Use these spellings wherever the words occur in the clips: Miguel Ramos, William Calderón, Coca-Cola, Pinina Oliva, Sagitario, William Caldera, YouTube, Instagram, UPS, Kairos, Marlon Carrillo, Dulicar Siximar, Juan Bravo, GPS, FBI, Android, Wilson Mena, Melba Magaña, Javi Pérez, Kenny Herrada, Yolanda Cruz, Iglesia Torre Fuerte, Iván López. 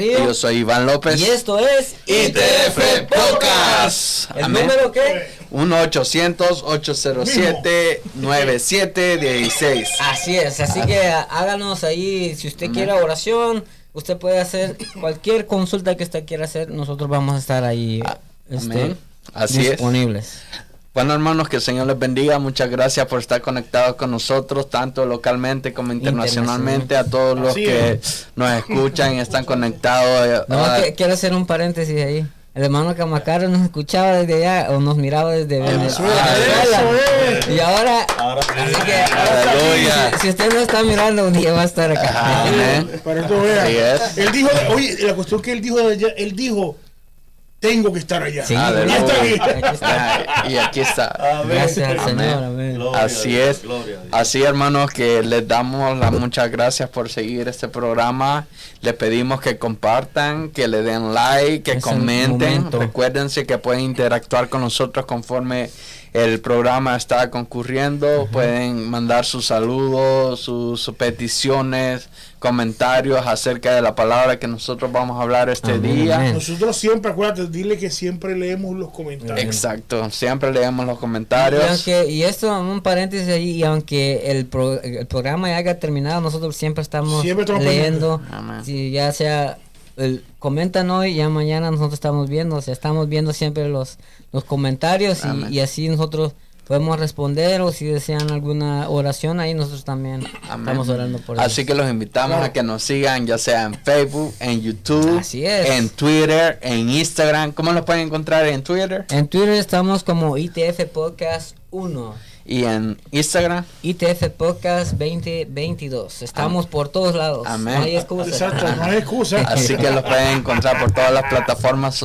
Yo soy Iván López. Y esto es ITF Podcast. ¿El número qué? 1-800-807-9716. Así es, así que háganos ahí. Si usted quiere oración, usted puede hacer cualquier consulta que usted quiera hacer. Nosotros vamos a estar ahí así disponibles. Es. Bueno, hermanos, que el Señor les bendiga. Muchas gracias por estar conectados con nosotros, tanto localmente como internacionalmente. A todos los que nos escuchan y están conectados. No, quiero hacer un paréntesis ahí. El hermano Camacaro nos escuchaba desde allá, o nos miraba desde Venezuela. Eso es. Y ahora, así que, si usted no está mirando, un día va a estar acá. Para esto vea. Él dijo, oye, la cuestión que él dijo de allá, él dijo: tengo que estar allá. Sí, y aquí está. Gracias al Señor. Amén. Gloria, así es. Gloria, así, hermanos, que les damos las muchas gracias por seguir este programa. Les pedimos que compartan, que le den like, que comenten. Recuérdense que pueden interactuar con nosotros conforme el programa está concurriendo. Pueden mandar sus saludos, sus peticiones, comentarios acerca de la palabra que nosotros vamos a hablar este día. Nosotros siempre, acuérdate, dile que siempre leemos los comentarios. Exacto, siempre leemos los comentarios. Y esto, un paréntesis ahí, y aunque el programa ya haya terminado, nosotros siempre estamos leyendo. Si ya sea... comentan hoy, ya mañana nosotros estamos viendo, estamos viendo siempre los comentarios y así nosotros podemos responder, o si desean alguna oración, ahí nosotros también estamos orando por ellos. Así que los invitamos a que nos sigan, ya sea en Facebook, en YouTube, en Twitter, en Instagram. ¿Cómo los pueden encontrar en Twitter? En Twitter estamos como ITF Podcast 1. Y en Instagram, ITF Podcast 2022. Estamos por todos lados. No hay excusa. Exacto, no hay excusa. Así que los pueden encontrar por todas las plataformas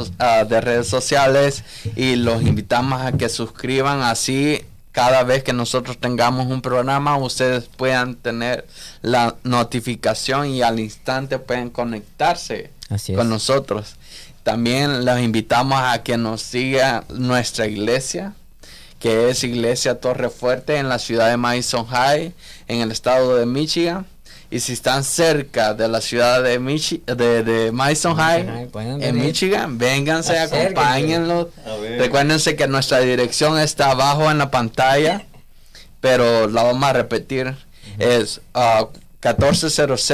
de redes sociales. Y los invitamos a que suscriban. Así, cada vez que nosotros tengamos un programa, ustedes puedan tener la notificación y al instante pueden conectarse con nosotros. También los invitamos a que nos siga nuestra iglesia, que es Iglesia Torre Fuerte en la ciudad de Mason High, en el estado de Michigan. Y si están cerca de la ciudad de Mason High, en Michigan, vénganse, acompáñenlos. Recuérdense que nuestra dirección está abajo en la pantalla, pero la vamos a repetir. Es 1400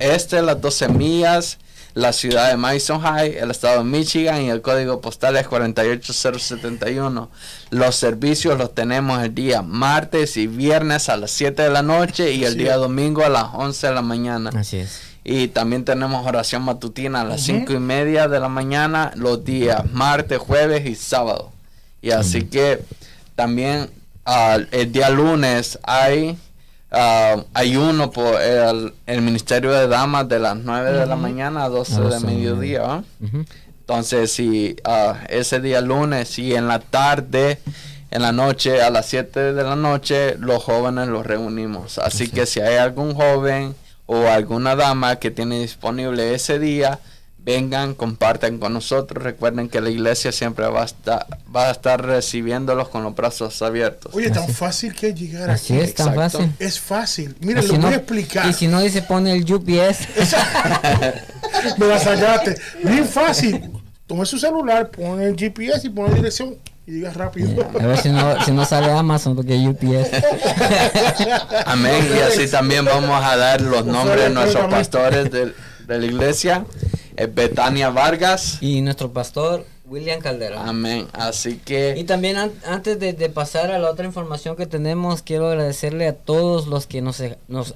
este, las 12 millas, la ciudad de Mason High, el estado de Michigan, y el código postal es 48071. Los servicios los tenemos el día martes y viernes a las 7 de la noche y el día domingo a las 11 de la mañana. Así es. Y también tenemos oración matutina a las 5:30 de la mañana, los días martes, jueves y sábado. Y así que también el día lunes hay... ayuno por el Ministerio de Damas de las 9 de la mañana a 12 de mediodía. Entonces, si ese día lunes y en la tarde, en la noche, a las 7 de la noche, los jóvenes los reunimos. Así que si hay algún joven o alguna dama que tiene disponible ese día, vengan, compartan con nosotros. Recuerden que la iglesia siempre va a estar recibiéndolos con los brazos abiertos. Oye, tan fácil que llegar aquí. Así es, tan fácil. Es fácil. Mira, lo voy a explicar. Y si no, dice, pone el UPS. Me la sacaste. Bien fácil. Tome su celular, pon el GPS y pon la dirección y digas rápido. A ver si no sale Amazon, porque es UPS. Amén. Y así también vamos a dar los nombres de nuestros pastores de la iglesia. Betania Vargas. Y nuestro pastor William Caldera. Amén. Así que... Y también antes de pasar a la otra información que tenemos, quiero agradecerle a todos los que nos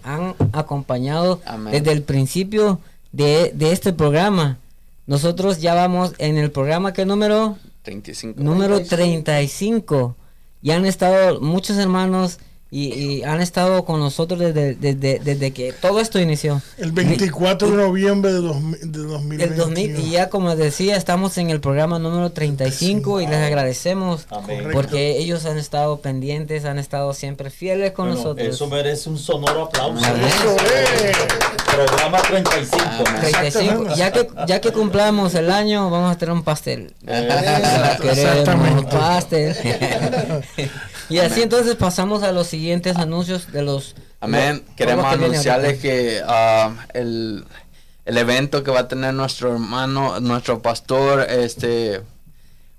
han acompañado. Amén. Desde el principio de este programa. Nosotros ya vamos en el programa, ¿qué número? 35. Número 35. Y han estado muchos hermanos... Y han estado con nosotros desde que todo esto inició. El 24 de noviembre de 2020. Y ya, como les decía, estamos en el programa número 35 y les agradecemos. Amén. Porque ellos han estado pendientes, han estado siempre fieles con nosotros. Eso merece un sonoro aplauso. Eso es. Programa 35. 35. Ya que cumplamos el año, vamos a tener un pastel. Queremos pastel. Y así, amén. Entonces pasamos a los siguientes anuncios de los... Amén. Queremos anunciarles que el evento que va a tener nuestro hermano, nuestro pastor,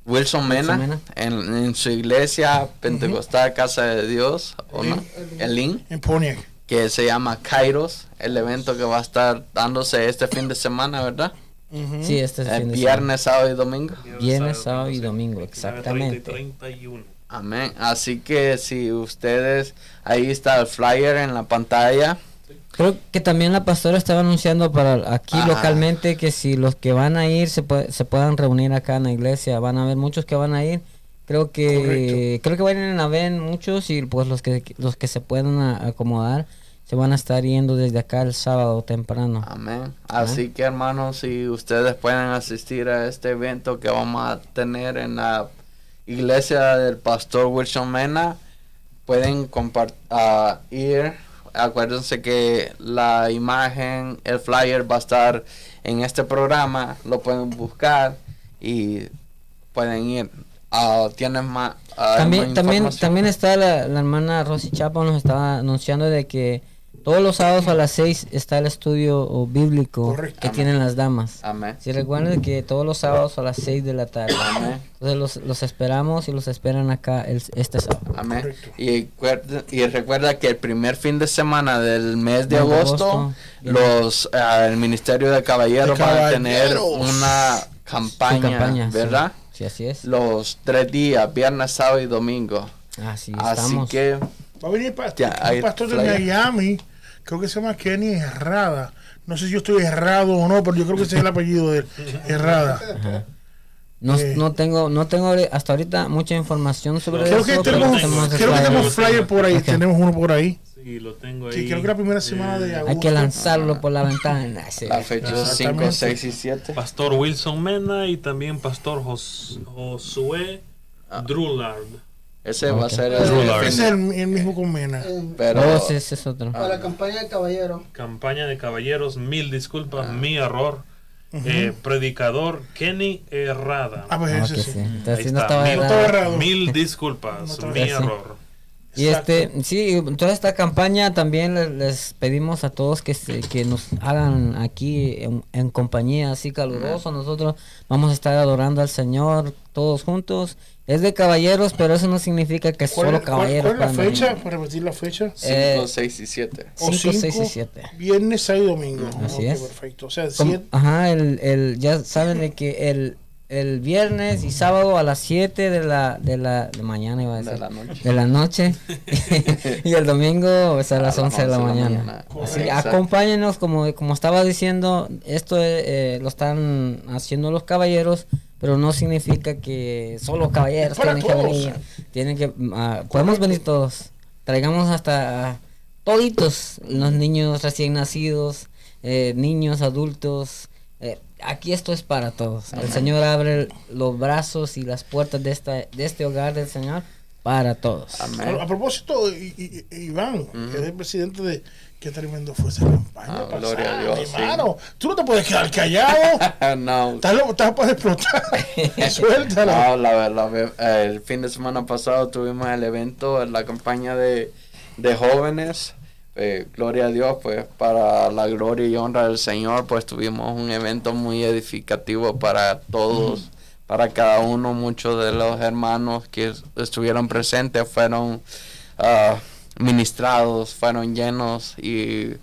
Wilson Mena. En su iglesia pentecostal, Casa de Dios, en Ponier, que se llama Kairos, el evento que va a estar dándose este fin de semana, ¿verdad? Sí, este fin de viernes, sábado y domingo. Viernes, sábado y domingo, exactamente. 31. Amén. Así que si ustedes, ahí está el flyer en la pantalla. Creo que también la pastora estaba anunciando para aquí localmente que si los que van a ir se puedan reunir acá en la iglesia. Van a haber muchos que van a ir. Creo que van a haber muchos, y pues los que se puedan acomodar se van a estar yendo desde acá el sábado temprano. Amén. Así que, hermanos, si ustedes pueden asistir a este evento que vamos a tener en la iglesia del pastor Wilson Mena, pueden ir. Acuérdense que la imagen, el flyer va a estar en este programa, lo pueden buscar y pueden ir. Tienen más también está la hermana Rosy Chapo, nos estaba anunciando de que todos los sábados a las 6 está el estudio bíblico. Correcto. Que tienen las damas. Amén. Si recuerden que todos los sábados a las 6 de la tarde. Amén. Entonces los esperamos y los esperan acá este sábado. Amén. Y recuerda que el primer fin de semana del mes de agosto, el Ministerio de Caballeros va a tener una campaña, ¿verdad? Sí. Sí, así es. Los 3 días, viernes, sábado y domingo. Así estamos. Así que... Va a venir un pastor de Miami, creo que se llama Kenny Herrada. No sé si yo estoy errado o no, pero yo creo que ese es el apellido de él, Herrada. No tengo hasta ahorita mucha información sobre eso. Creo que tenemos flyer por ahí, tenemos uno por ahí. Sí, lo tengo ahí. Creo que la primera semana de agosto. Hay que lanzarlo por la ventana. Sí. La fecha 5, 6 y 7. Pastor Wilson Mena y también Pastor Josué Drullard. Ese va a ser el mismo con Mena. Pero ese es otro. Para la campaña de caballeros. Campaña de caballeros, mil disculpas, mi error. Predicador Kenny Herrada. Pues ese sí. Entonces, mil disculpas, mi error. Y toda esta campaña también les pedimos a todos que nos hagan aquí en compañía así caluroso. Nosotros vamos a estar adorando al Señor todos juntos. Es de caballeros, pero eso no significa que solo caballeros. ¿Cuál es la fecha? ¿Para repetir la fecha? 5, 6 y 7. 5, 6 y 7. Viernes, sábado y domingo. Así es. Perfecto. O sea, ya saben de que el viernes y sábado a las 7 de la mañana, iba a decir. De la noche. Y el domingo es a las 11 de la mañana. Así, acompáñenos, como estaba diciendo, esto lo están haciendo los caballeros. Pero no significa que solo caballeros tienen que venir. Podemos venir todos. Traigamos hasta toditos, los niños recién nacidos, niños, adultos. Aquí esto es para todos. El Señor abre los brazos y las puertas de este hogar del Señor para todos. Amén. A propósito, Iván, que es el presidente de... Qué tremendo fue esa campaña. Gloria a Dios, hermano. Sí. Tú no te puedes quedar callado. No. Estás loco, estás para explotar. Suéltalo. No, la verdad, el fin de semana pasado tuvimos el evento, la campaña de jóvenes. Gloria a Dios, pues para la gloria y honra del Señor, pues tuvimos un evento muy edificativo para todos, para cada uno. Muchos de los hermanos que estuvieron presentes fueron... ministrados, fueron llenos y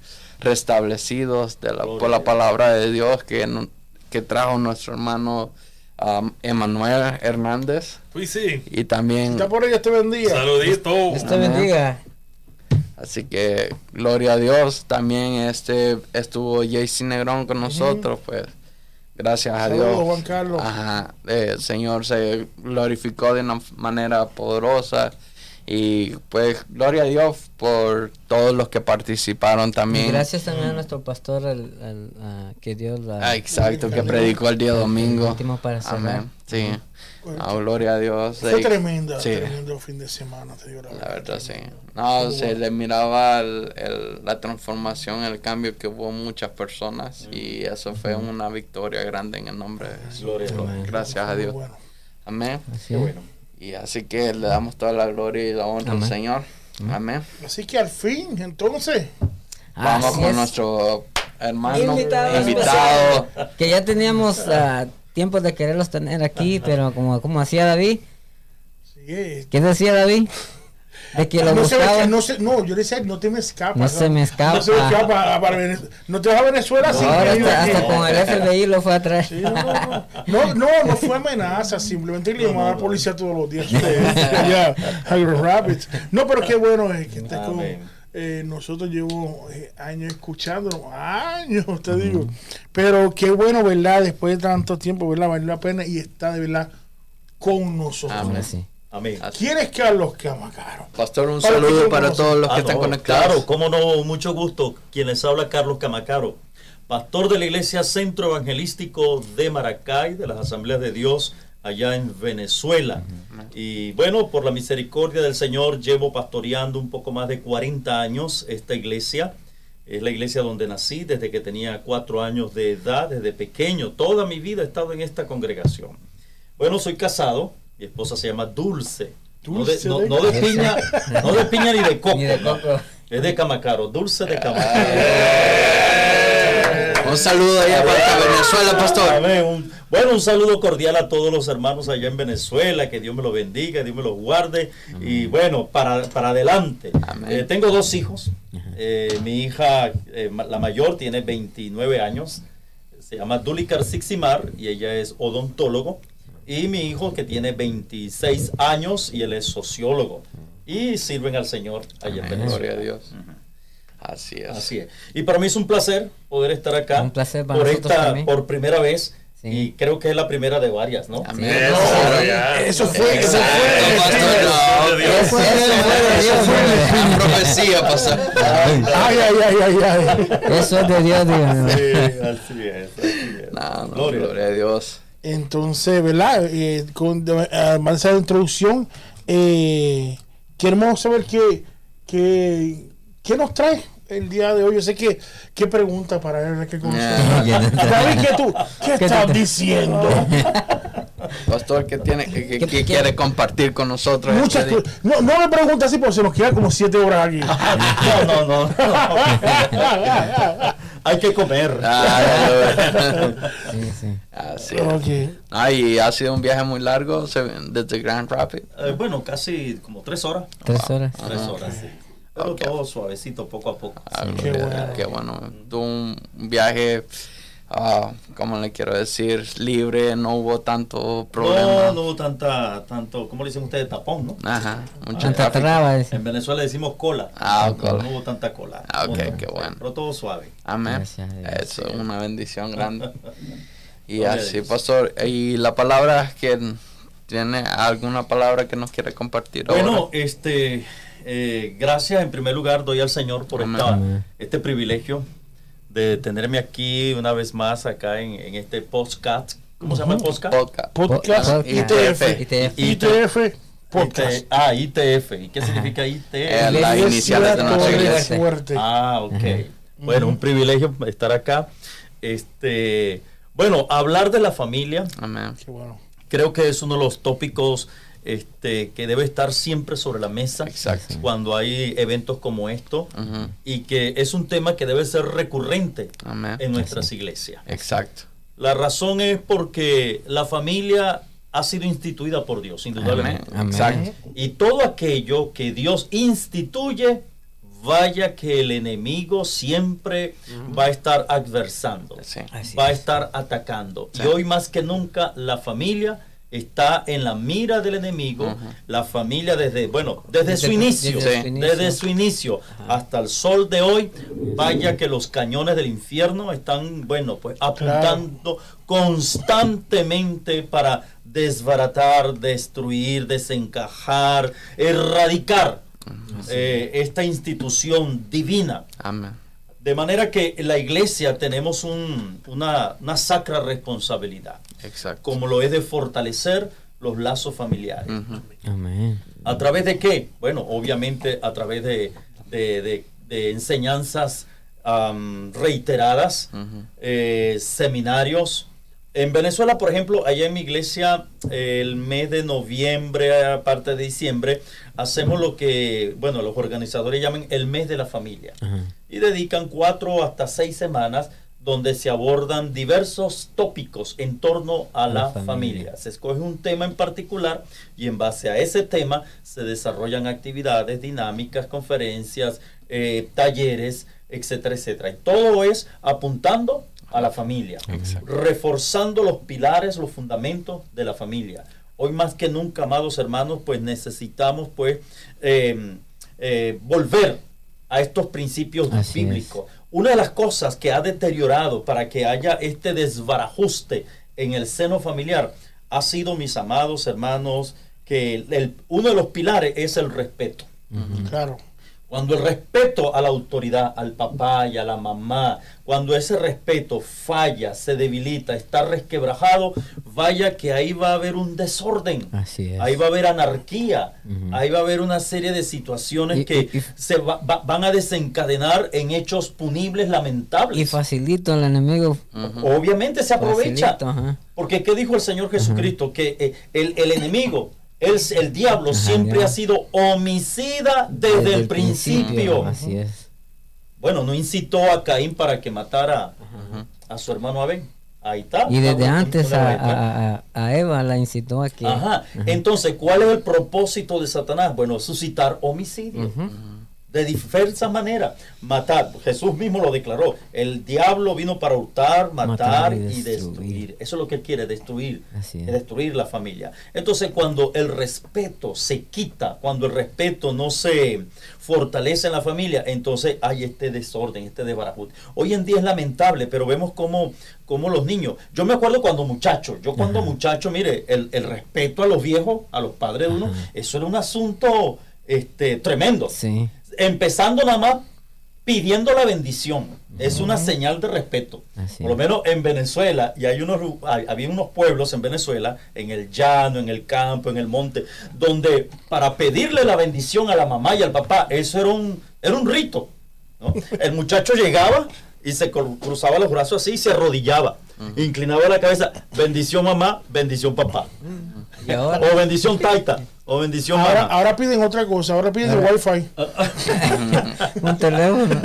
restablecidos por la palabra de Dios que trajo nuestro hermano Emanuel Hernández. Pues sí. Y también... Está por ellos, te bendiga. Saludito. Dios te bendiga. Así que, gloria a Dios. También estuvo J.C. Negrón con nosotros, pues. Gracias a Dios. Saludos, Juan Carlos. Ajá. El Señor se glorificó de una manera poderosa. Y pues, gloria a Dios por todos los que participaron también. Y gracias también a nuestro pastor, que Dios la... exacto, que predicó el día domingo. Para amén. Sí. Gloria a Dios. Fue tremenda, sí. Tremendo fin de semana. Te digo la verdad, sí. No, se le miraba la transformación, el cambio que hubo muchas personas. Y eso fue una victoria grande en el nombre de Jesús. Gloria a Dios. Gracias a Dios. Amén. Qué bueno. Y así que le damos toda la gloria y la honra al Señor. Amén. Así que al fin, entonces, vamos con nuestro hermano invitado. Que ya teníamos tiempo de quererlos tener aquí, pero como hacía David. Sí. ¿Qué decía David? De que lo buscaba. No, yo le decía, no te me escapas. No se me escapa. No se me escapa. No te vas a Venezuela sin que hasta con el FBI lo fue a traer. Sí, no fue amenaza. Simplemente le llamaba a la policía todos los días. Allá, a Grand Rapids. No, pero qué bueno es que estés con nosotros. Llevo años escuchándolo. Años, te digo. Pero qué bueno, ¿verdad? Después de tanto tiempo, ¿verdad? Valió la pena y está de verdad con nosotros. Amén. Sí. Amén. ¿Quién es Carlos Camacaro? Pastor, un saludo para todos los que están conectados. Claro, cómo no, mucho gusto. Quien les habla, Carlos Camacaro, pastor de la Iglesia Centro Evangelístico de Maracay, de las Asambleas de Dios, allá en Venezuela. Y bueno, por la misericordia del Señor, llevo pastoreando un poco más de 40 años esta iglesia. Es la iglesia donde nací desde que tenía 4 años de edad, desde pequeño. Toda mi vida he estado en esta congregación. Bueno, soy casado. Mi esposa se llama Dulce. No de piña ni de coco. Ni de coco. No. Es de Camacaro. Dulce de Camacaro. Un saludo allá para Venezuela, pastor. Amén. Un saludo cordial a todos los hermanos allá en Venezuela. Que Dios me los bendiga, Dios me los guarde. Amén. Y bueno, para adelante. Tengo 2 hijos. Mi hija, la mayor, tiene 29 años. Se llama Dulicar Siximar y ella es odontólogo. Y mi hijo que tiene 26 años y él es sociólogo. Y sirven al Señor allá en Venezuela. Gloria a Dios. Así es. Así es. Y para mí es un placer poder estar acá. Un placer para nosotros también. Por primera vez. Sí. Y creo que es la primera de varias, ¿no? Amén. Eso fue una profecía, pastor. Eso es de Dios, Dios. Sí, así es. No, gloria a Dios. Entonces, ¿verdad? Con avanzada introducción, queremos saber qué nos trae el día de hoy. Yo sé que qué pregunta para él, qué cosa. David, ¿qué estás diciendo? Pastor, ¿qué quiere compartir con nosotros? Muchas cosas. No me pregunte así porque se nos queda como 7 horas aquí. No. Hay que comer. Sí. Así es. Okay. Ha sido un viaje muy largo desde Grand Rapids. Bueno, casi como 3 horas. 3 horas, sí. Pero todo suavecito, poco a poco. Sí. Qué bueno. Tuvo un viaje... ¿cómo le quiero decir? Libre, no hubo tanto problema. No hubo tanto, ¿cómo le dicen ustedes? Tapón, ¿no? Ajá, mucha traba. En Venezuela decimos cola. Cola. No hubo tanta cola. Qué bueno. Pero todo suave. Amén. Eso es una bendición grande. Y así, pastor. Y la palabra ¿tiene alguna palabra que nos quiere compartir ahora? Gracias en primer lugar doy al Señor por este privilegio de tenerme aquí una vez más acá en este podcast. ¿Cómo se llama el podcast? Podcast. ITF Podcast. ITF. ¿Y qué significa ITF? La inicial de nuestra iglesia. Bueno, un privilegio estar acá. Bueno, hablar de la familia. Amén. Qué bueno. Creo que es uno de los tópicos que debe estar siempre sobre la mesa. Exacto. Cuando hay eventos como esto, y que es un tema que debe ser recurrente. Amén. En nuestras iglesias. Exacto. La razón es porque la familia ha sido instituida por Dios, indudablemente. Amén. Exacto. Y todo aquello que Dios instituye vaya que el enemigo siempre va a estar adversando, va a estar atacando. Y hoy más que nunca la familia está en la mira del enemigo, la familia desde, bueno, desde su inicio hasta el sol de hoy, vaya que los cañones del infierno están, bueno, pues apuntando constantemente para desbaratar, destruir, desencajar, erradicar esta institución divina. Amén. De manera que en la iglesia tenemos una sacra responsabilidad. Exacto. Como lo es de fortalecer los lazos familiares. Amén. ¿A través de qué? Bueno, obviamente a través de enseñanzas reiteradas, seminarios. En Venezuela, por ejemplo, allá en mi iglesia, el mes de noviembre, aparte de diciembre, hacemos lo que, bueno, los organizadores llaman el mes de la familia. Y dedican 4 hasta 6 semanas donde se abordan diversos tópicos en torno a la familia. Se escoge un tema en particular y en base a ese tema se desarrollan actividades, dinámicas, conferencias, talleres, etcétera, etcétera. Y todo es apuntando a la familia, reforzando los pilares, los fundamentos de la familia. Hoy más que nunca, amados hermanos, pues necesitamos pues volver a estos principios bíblicos. Una de las cosas que ha deteriorado para que haya este desbarajuste en el seno familiar ha sido, mis amados hermanos, que uno de los pilares es el respeto. Cuando el respeto a la autoridad, al papá y a la mamá, cuando ese respeto falla, se debilita, está resquebrajado, vaya que ahí va a haber un desorden. Ahí va a haber anarquía. Ahí va a haber una serie de situaciones que se van a desencadenar en hechos punibles, lamentables. Y facilito al enemigo. Obviamente se aprovecha. Porque ¿qué dijo el Señor Jesucristo? Que el enemigo... El diablo siempre ha sido homicida desde el principio. Así es. Bueno, no incitó a Caín para que matara a su hermano Abel. Ahí está. Y desde antes a Eva la incitó a que... Entonces, ¿cuál es el propósito de Satanás? Bueno, suscitar homicidio. De diversas maneras. Matar. Jesús mismo lo declaró. El diablo vino para hurtar, matar y destruir. Eso es lo que él quiere, destruir. Destruir la familia. Entonces, cuando el respeto se quita, cuando el respeto no se fortalece en la familia, entonces hay este desorden, este desbarajuste. Hoy en día es lamentable, pero vemos cómo los niños... Yo me acuerdo cuando muchacho, mire, el respeto a los viejos, a los padres de uno, eso era un asunto tremendo. Empezando nada más pidiendo la bendición. Es una señal de respeto. Por lo menos en Venezuela, y había unos pueblos en Venezuela, en el llano, en el campo, en el monte, donde para pedirle la bendición a la mamá y al papá, eso era un rito, ¿no? El muchacho llegaba y se cruzaba los brazos así y se arrodillaba, inclinaba la cabeza, bendición mamá, bendición papá. O bendición taita. O bendición. Ahora piden otra cosa, ahora piden el wifi. Un teléfono.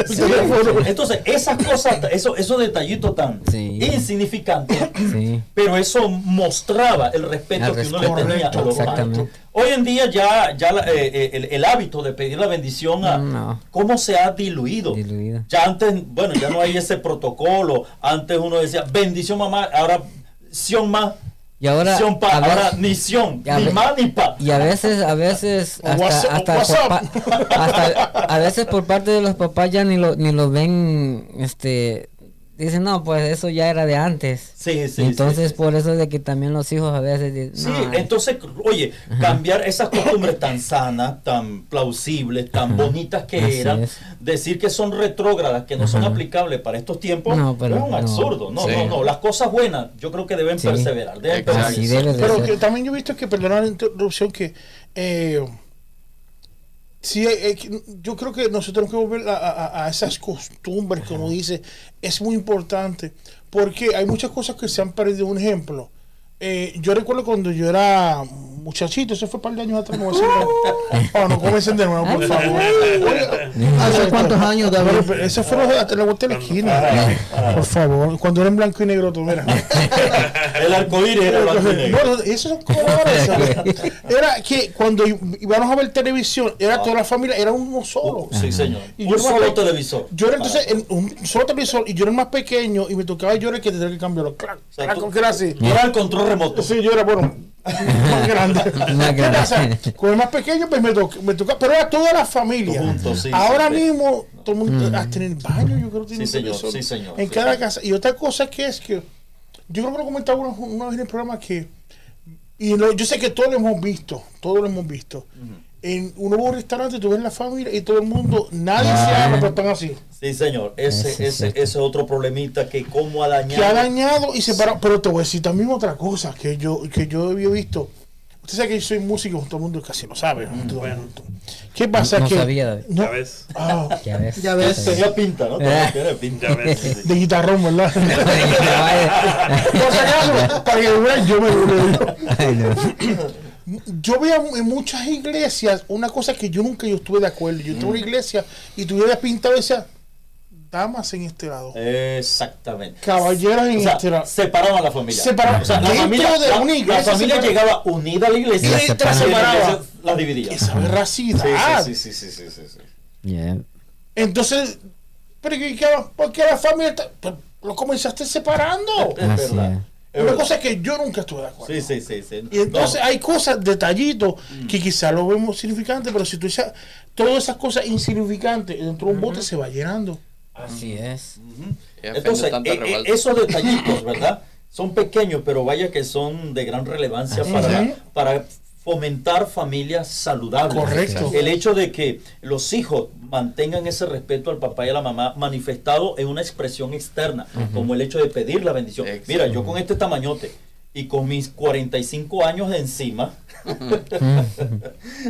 Entonces, esas cosas, esos detallitos tan insignificantes, pero eso mostraba el respeto que uno le tenía a los padres. Hoy en día el hábito de pedir la bendición, ¿cómo se ha diluido? Ya antes, bueno, ya no hay ese protocolo. Antes uno decía, bendición mamá, ahora Sion más. Y ahora, ni Sion, ni ma, ni pa. Y a veces a veces por parte de los papás ya ni lo ven, dicen, no, pues eso ya era de antes. Entonces, por eso es de que también los hijos a veces dicen, no, entonces, oye, cambiar esas costumbres tan sanas, tan plausibles, tan bonitas que eran, decir que son retrógradas, que no son aplicables para estos tiempos, es un absurdo. No, las cosas buenas yo creo que deben perseverar. Pero que también yo he visto que, perdona la interrupción, que sí, yo creo que nosotros tenemos que volver a esas costumbres que uno dice, es muy importante, porque hay muchas cosas que se han perdido. Un ejemplo, yo recuerdo cuando yo era Muchachito, eso fue un par de años atrás. Oh, no comiencen de nuevo, por favor. ¿Hace cuántos años, David? Eso fue hasta la vuelta de la esquina. Por favor, cuando era en blanco y negro, tú verás. El arcoíris era blanco y negro. Bueno, eso son cosas. Era que cuando íbamos a ver televisión, era toda la familia, era uno solo. Sí, señor. Un solo televisor. Yo era entonces un solo televisor y yo era el más pequeño y me tocaba llorar que tenía que cambiarlo. Claro, era así. Era el control remoto. Sí, yo era bueno. Más grande. O sea, con el más pequeño, pues me tocó, pero era toda la familia. Juntos, sí, ahora sí, mismo, todo el mundo hasta en el baño, yo creo que tiene señor, en cada casa. Y otra cosa que es que yo creo que lo comentaba una vez en el programa que, yo sé que todos lo hemos visto, en un nuevo restaurante, tú ves la familia y todo el mundo, nadie se habla, pero están así. Sí, señor. Ese otro problemita que como ha dañado. Que ha dañado y separado. Sí. Pero te voy a decir también otra cosa que yo había visto. Usted sabe que yo soy músico, todo el mundo casi lo sabe. Bueno. ¿Qué pasa? No sabía, David. ¿No? Ya ves. Tenía pinta, ¿no? Tenía pinta. De guitarrón, ¿verdad? Por si acaso, para que vean, yo me lo yo veo en muchas iglesias una cosa que yo nunca estuve de acuerdo. Yo estuve en una iglesia y tuviera pintado esas damas en este lado. Exactamente. Caballeros en este lado. Separaban a la familia. Separaban. O sea, la familia de una iglesia. La familia llegaba unida a la iglesia. Y separaba. La dividía. Esa veracidad. Sí. Yeah. Entonces, pero ¿por qué la familia está? Lo comenzaste separando. Es verdad. Una cosa que yo nunca estuve de acuerdo. Sí. Y entonces hay cosas, detallitos, que quizás lo vemos significantes, pero si tú dices todas esas cosas insignificantes dentro de un bote se va llenando. Así es. Entonces, esos detallitos, ¿verdad? Son pequeños, pero vaya que son de gran relevancia para fomentar familias saludables. Correcto. El hecho de que los hijos mantengan ese respeto al papá y a la mamá manifestado en una expresión externa, como el hecho de pedir la bendición. Exacto. Mira, yo con este tamañote y con mis 45 años de encima,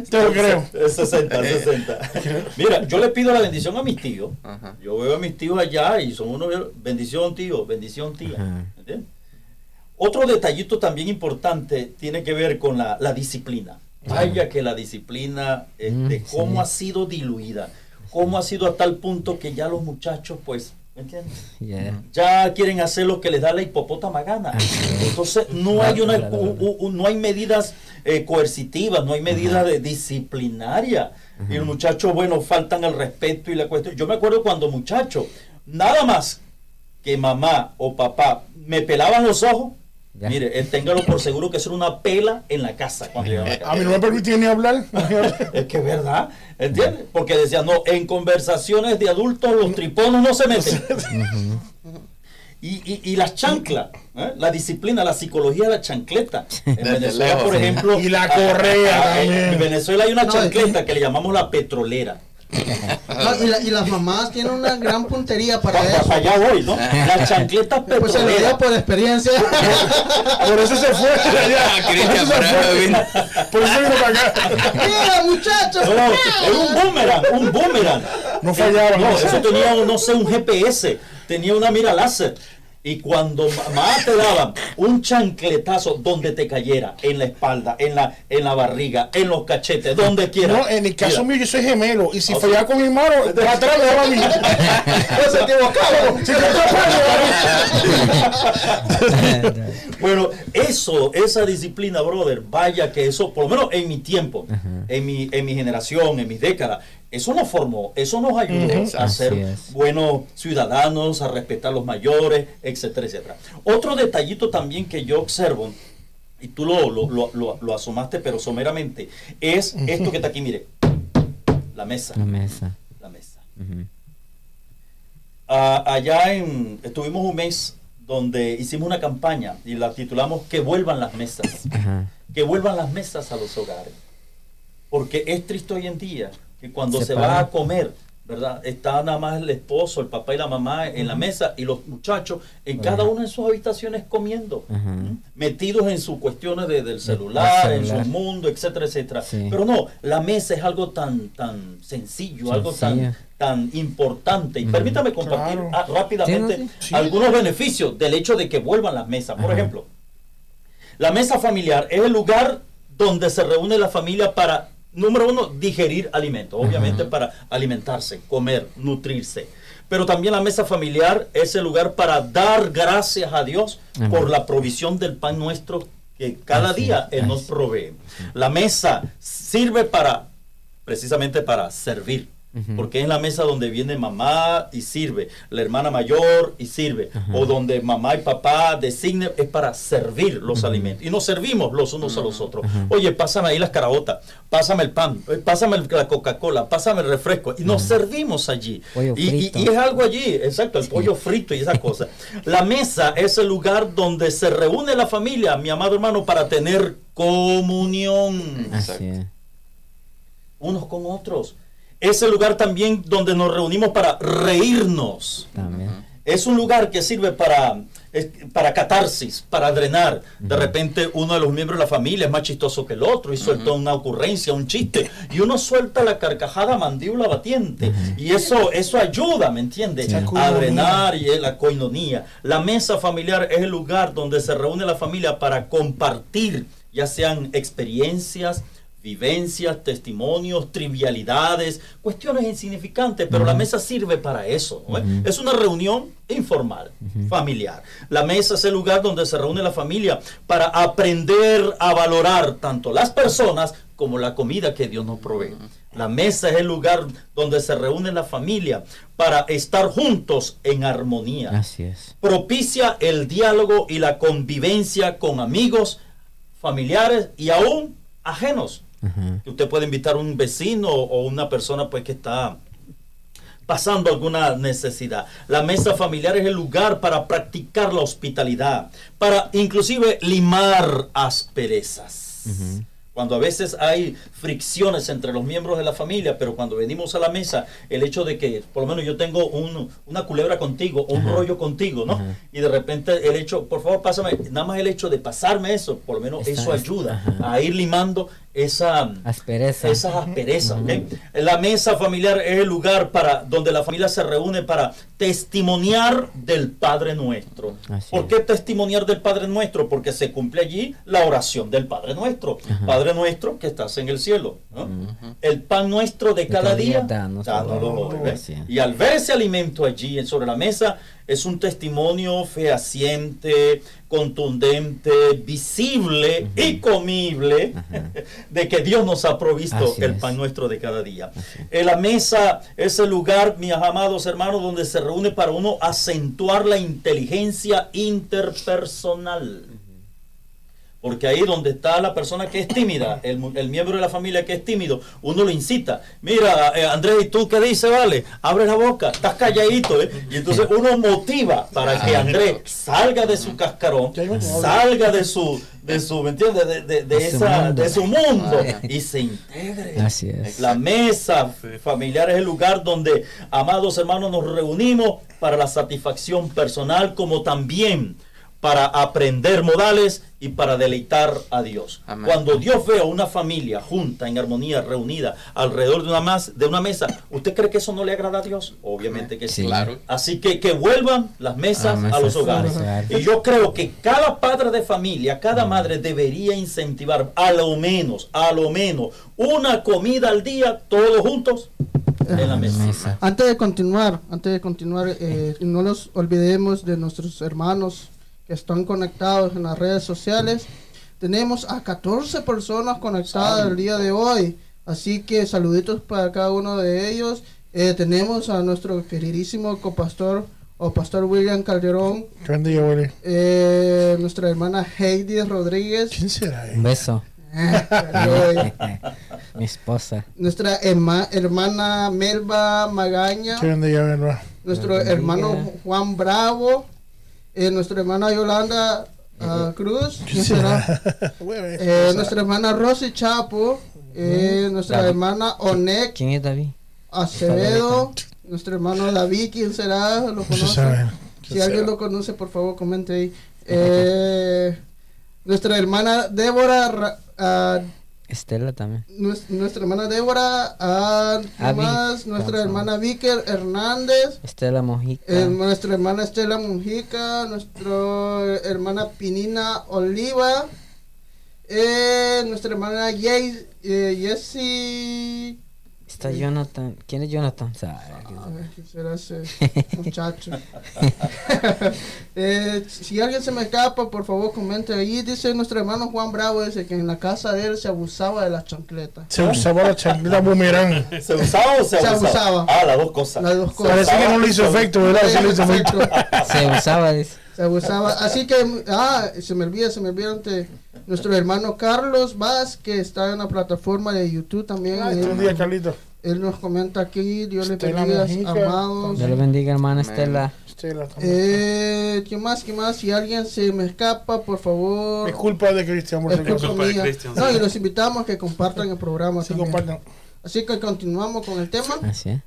te lo creo. 60. Mira, yo le pido la bendición a mis tíos. Yo veo a mis tíos allá y son unos bendición tío, bendición tía. ¿Entiendes? Otro detallito también importante tiene que ver con la disciplina. Vaya que la disciplina, cómo ha sido diluida, cómo ha sido a tal punto que ya los muchachos, pues, ¿me entiendes? Ya quieren hacer lo que les da la hipopótama gana. Entonces no hay medidas coercitivas, no hay medidas disciplinarias. Y los muchachos, bueno, faltan al respeto y la cuestión. Yo me acuerdo cuando muchacho, nada más que mamá o papá me pelaban los ojos. Ya. Mire, téngalo por seguro que eso era una pela en la casa. A mí no me permitían ni hablar. Es que es verdad, ¿entiendes? Porque decían, no, en conversaciones de adultos los triponos no se meten. Y las chanclas, la disciplina, la psicología de la chancleta. En Venezuela, por ejemplo. Y la correa. En Venezuela hay una chancleta que le llamamos la petrolera. Y las mamás tienen una gran puntería para eso. Allá voy, ¿no? Las chancletas petroleras. Pues se le dio por experiencia. Por eso se fue. Por eso vino para acá. ¡Mira, muchachos! No, es un boomerang, No fallaron. No, eso tenía, no sé, un GPS. Tenía una mira láser. Y cuando mamá te daban un chancletazo donde te cayera, en la espalda, en la barriga, en los cachetes, donde quiera. No, en el caso mío yo soy gemelo y si fallaba con mi mano, de atrás le daba a mí. Entonces te buscaba, si te atrapaba. Bueno, esa disciplina, brother, vaya que eso, por lo menos en mi tiempo, en mi generación, en mis décadas, eso nos formó, eso nos ayudó a ser buenos ciudadanos, a respetar a los mayores, etcétera, etcétera. Otro detallito también que yo observo, y tú lo asomaste pero someramente, es esto que está aquí, mire, la mesa. La mesa. Allá estuvimos un mes donde hicimos una campaña y la titulamos Que vuelvan las mesas. Que vuelvan las mesas a los hogares. Porque es triste hoy en día. Y cuando se va a comer, ¿verdad? Está nada más el esposo, el papá y la mamá en la mesa y los muchachos en cada una de sus habitaciones comiendo, metidos en sus cuestiones del celular, en su mundo, etcétera, etcétera. Sí. Pero no, la mesa es algo tan sencillo, algo tan importante. Y permítame compartir rápidamente algunos beneficios del hecho de que vuelvan las mesas. Por ejemplo, la mesa familiar es el lugar donde se reúne la familia para, número uno, digerir alimentos, obviamente para alimentarse, comer, nutrirse. Pero también la mesa familiar es el lugar para dar gracias a Dios por la provisión del pan nuestro que cada día Él nos provee. La mesa sirve para, precisamente para servir. Porque es la mesa donde viene mamá y sirve, la hermana mayor y sirve, o donde mamá y papá designen, es para servir los alimentos, y nos servimos los unos a los otros. Oye, pásame ahí las caraotas, pásame el pan, pásame la Coca-Cola, pásame el refresco, y nos servimos allí, y es algo allí, exacto, el pollo frito y esas cosas. La mesa es el lugar donde se reúne la familia, mi amado hermano, para tener comunión unos con otros. Es el lugar también donde nos reunimos para reírnos. Es un lugar que sirve para catarsis, para drenar. De repente uno de los miembros de la familia es más chistoso que el otro y suelta una ocurrencia, un chiste. Y uno suelta la carcajada mandíbula batiente. Y eso ayuda, ¿me entiendes? A drenar y la coinonía. La mesa familiar es el lugar donde se reúne la familia para compartir, ya sean experiencias, vivencias, testimonios, trivialidades, cuestiones insignificantes, pero la mesa sirve para eso, ¿no? Es una reunión informal, familiar. La mesa es el lugar donde se reúne la familia para aprender a valorar tanto las personas como la comida que Dios nos provee. La mesa es el lugar donde se reúne la familia para estar juntos en armonía. Así es. Propicia el diálogo y la convivencia con amigos, familiares y aún ajenos. Usted puede invitar a un vecino o una persona pues que está pasando alguna necesidad. La mesa familiar es el lugar para practicar la hospitalidad, para inclusive limar asperezas. Cuando a veces hay fricciones entre los miembros de la familia, pero cuando venimos a la mesa, el hecho de que, por lo menos yo tengo una culebra contigo, un rollo contigo, ¿no? Y de repente el hecho, por favor, pásame, nada más el hecho de pasarme eso, por lo menos eso ayuda a ir limando esas asperezas. La mesa familiar es el lugar donde la familia se reúne para testimoniar del Padre Nuestro. ¿Por qué testimoniar del Padre Nuestro? Porque se cumple allí la oración del Padre Nuestro. Padre Nuestro que estás en el cielo, ¿no? El pan nuestro de cada día, y al ver ese alimento allí sobre la mesa, es un testimonio fehaciente, contundente, visible y comible de que Dios nos ha provisto el pan nuestro de cada día. La mesa es el lugar, mis amados hermanos, donde se reúne para uno acentuar la inteligencia interpersonal. Porque ahí donde está la persona que es tímida, el miembro de la familia que es tímido, uno lo incita. Mira, Andrés, ¿y tú qué dices, vale? Abre la boca, estás calladito, ¿eh? Y entonces uno motiva para que Andrés salga de su cascarón, salga de su, ¿me entiendes? De su mundo y se integre. Así es. La mesa familiar es el lugar donde, amados hermanos, nos reunimos para la satisfacción personal, como también para aprender modales y para deleitar a Dios. Cuando Dios ve a una familia junta, en armonía, reunida, alrededor de una mesa, ¿usted cree que eso no le agrada a Dios? Obviamente que sí. Claro. Así que vuelvan las mesas a los hogares. Y yo creo que cada padre de familia, cada madre debería incentivar a lo menos una comida al día, todos juntos, en la mesa. Antes de continuar, no nos olvidemos de nuestros hermanos que están conectados en las redes sociales. Tenemos a 14 personas conectadas el día de hoy, así que saluditos para cada uno de ellos. Tenemos a nuestro queridísimo copastor o pastor William Calderón, nuestra hermana Heidi Rodríguez. ¿Quién será ella? Un beso. Mi esposa. Nuestra hermana Melba Magaña. Nuestro hermano Juan Bravo. Nuestra hermana Yolanda Cruz, nuestra hermana Rosy Chapo, nuestra hermana Onek. ¿Quién es David? Acevedo, nuestro hermano David, ¿quién será? ¿Lo conoce? Si alguien lo conoce, por favor, comente ahí. Nuestra hermana Débora Estela también. Nuestra hermana Débora, más nuestra hermana Víker Hernández, Estela Mojica, nuestra hermana Estela Mojica, nuestra hermana Pinina Oliva, Nuestra hermana Jay, Jessie. Está Jonathan. ¿Quién es Jonathan? ¿Quién será ese muchacho? Si alguien se me escapa, por favor, comente ahí. Dice nuestro hermano Juan Bravo, dice que en la casa de él se abusaba de las chancletas. Se abusaba la chancleta boomerang. ¿Se usaba o se abusaba? Ah, las dos cosas. Las dos cosas. Parece que no le hizo efecto, ¿verdad? Sí, le hizo efecto. Se abusaba, dice. Se abusaba. Así que, se me olvida ante nuestro hermano Carlos Vaz, que está en la plataforma de YouTube también. Buen día, Carlito. Él nos comenta aquí, Dios le bendiga, amados. Dios le bendiga, hermana Estela. ¿Qué más? Si alguien se me escapa, por favor. Es culpa de Cristian. No, y los invitamos a que compartan el programa. Sí, compartan. Así que continuamos con el tema. Así es.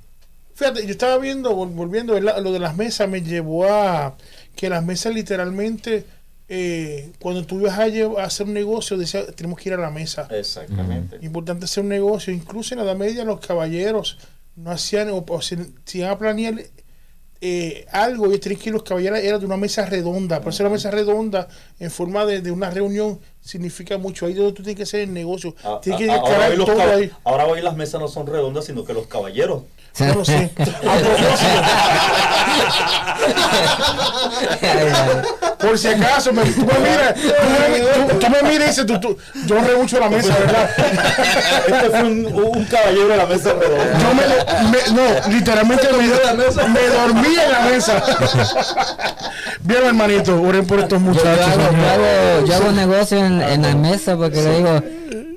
Fíjate, yo estaba viendo, volviendo, lo de las mesas me llevó a que las mesas literalmente, cuando tú ibas a hacer un negocio, decías, tenemos que ir a la mesa. Exactamente. Importante hacer un negocio. Incluso en la Edad Media los caballeros no hacían, o si iban a planear algo, ellos tenían que ir, los caballeros era de una mesa redonda. Por eso la mesa redonda, en forma de una reunión, significa mucho. Ahí donde tú tienes que hacer el negocio. Tienes que ahora, hoy las mesas no son redondas, sino que los caballeros. No lo sé. Por si acaso, tú me miras y dices, yo re mucho la mesa, ¿verdad? Este fue un caballero de la mesa redonda. Yo no, literalmente me dormí en la mesa. Bien, hermanito, oren por estos muchachos. Yo hago negocio en la mesa porque le digo,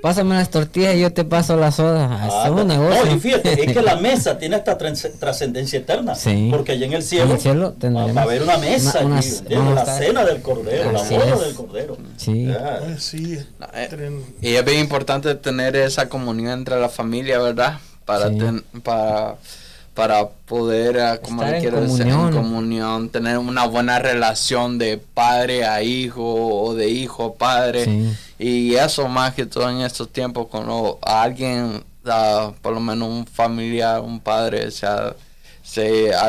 pásame las tortillas y yo te paso las sodas. Es un negocio. No, y fíjate, es que la mesa tiene esta trascendencia eterna. Sí. Porque allá en el cielo va a haber una mesa. La cena del Cordero, la boda del Cordero. Sí. Sí. Y es bien importante tener esa comunión entre la familia, ¿verdad? Para poder, como le quiero decir, en comunión, tener una buena relación de padre a hijo o de hijo a padre. Sí. Y eso más que todo en estos tiempos, cuando alguien, por lo menos un familiar, un padre, se ha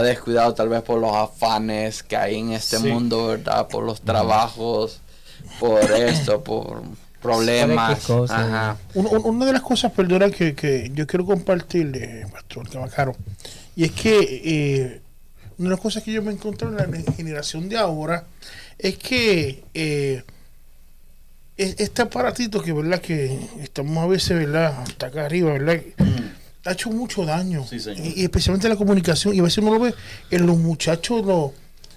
descuidado tal vez por los afanes que hay en este mundo, ¿verdad? Por los trabajos, por esto, por problemas. Una de las cosas, perdona, que yo quiero compartirle, Pastor Camacaro, y es que una de las cosas que yo me encontré en la generación de ahora es que este aparatito que, ¿verdad?, que estamos a veces, ¿verdad?, hasta acá arriba, ¿verdad?, ha hecho mucho daño. Sí, señor. Y especialmente la comunicación, y a veces uno lo ve en los muchachos,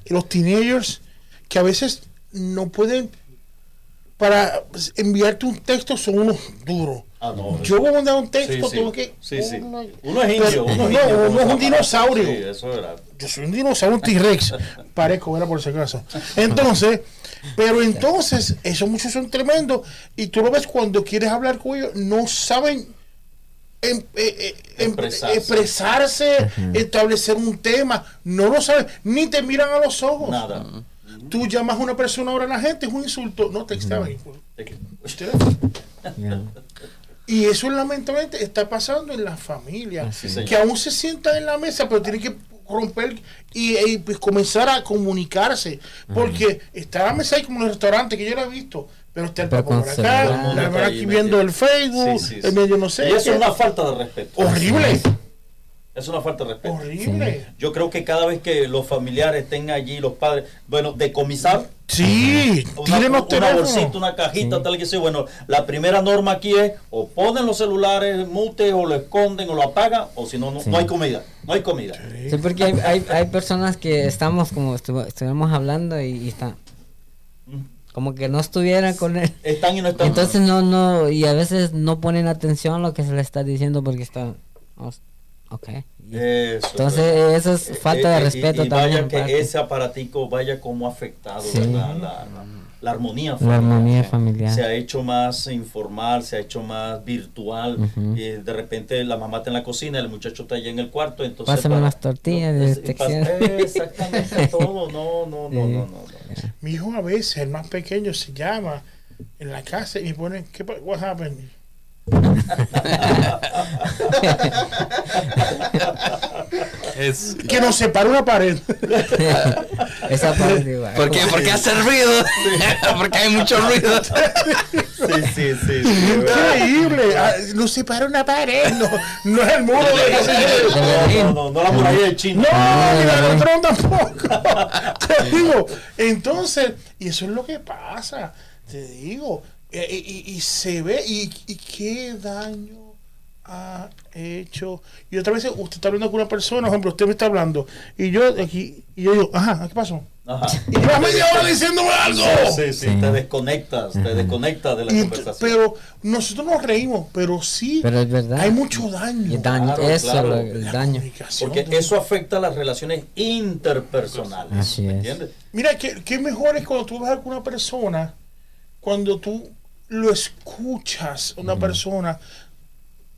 los teenagers, que a veces no pueden, para enviarte un texto son unos duros. Yo voy a mandar un texto, tengo que... Uno es indio. Uno es un dinosaurio. Sí, eso es verdad. Yo soy un dinosaurio, un T-Rex. Parezco, era por si acaso. Entonces, pero esos muchos son tremendos. Y tú lo ves cuando quieres hablar con ellos, no saben expresarse, establecer un tema. No lo saben, ni te miran a los ojos. Nada. Tú llamas a una persona ahora a la gente, es un insulto. No te extrañas. Y eso lamentablemente está pasando en la familia. Que aún se sientan en la mesa, pero tienen que romper y pues comenzar a comunicarse. Porque está la mesa ahí como en el restaurante, que yo la he visto. Pero está el papá por acá, la verdad aquí viendo el Facebook, el medio no sé. Y eso es una falta de respeto. Horrible. Es una falta de respeto. Horrible. Yo creo que cada vez que los familiares estén allí, los padres, bueno, decomisar. Sí, una bolsita, una cajita, tal que sea. Bueno, la primera norma aquí es o ponen los celulares mute, o lo esconden, o lo apagan, o si no, no hay comida. No hay comida. Sí, porque hay personas que estamos como estuvimos hablando y están como que no estuvieran con él. Están y no están. Entonces no, y a veces no ponen atención a lo que se le está diciendo porque están... Okay. Eso, entonces eso es falta de respeto y también. Vaya que ese aparatico vaya como afectado, ¿verdad? La armonía familiar. La armonía familiar. Se ha hecho más informal, se ha hecho más virtual. De repente la mamá está en la cocina, el muchacho está allá en el cuarto. Entonces pásame las tortillas. Exactamente. Todo. No. Mi hijo a veces, el más pequeño, se llama en la casa y me pone, ¿qué pasó? Es... que nos separa una pared. Esa pared igual. ¿Por qué? Porque hace ruido. Porque hay mucho ruido. Sí. Increíble. Nos separa una pared. No es el muro de... No la muralla de China. No, ni la Tron tampoco. Te digo, entonces, y eso es lo que pasa. Te digo, y se ve, y qué daño ha hecho. Y otra vez usted está hablando con una persona, por ejemplo, usted me está hablando y yo aquí, y yo digo, ajá, ¿qué pasó? Ajá. Y me media hora diciéndome algo. Sí, te desconectas de la conversación. Pero nosotros nos reímos, pero sí, pero es verdad, hay mucho daño. El daño. Porque eso afecta a las relaciones interpersonales. Así es. ¿Entiendes? Mira, que mejor es cuando tú vas con una persona, cuando tú lo escuchas a una persona.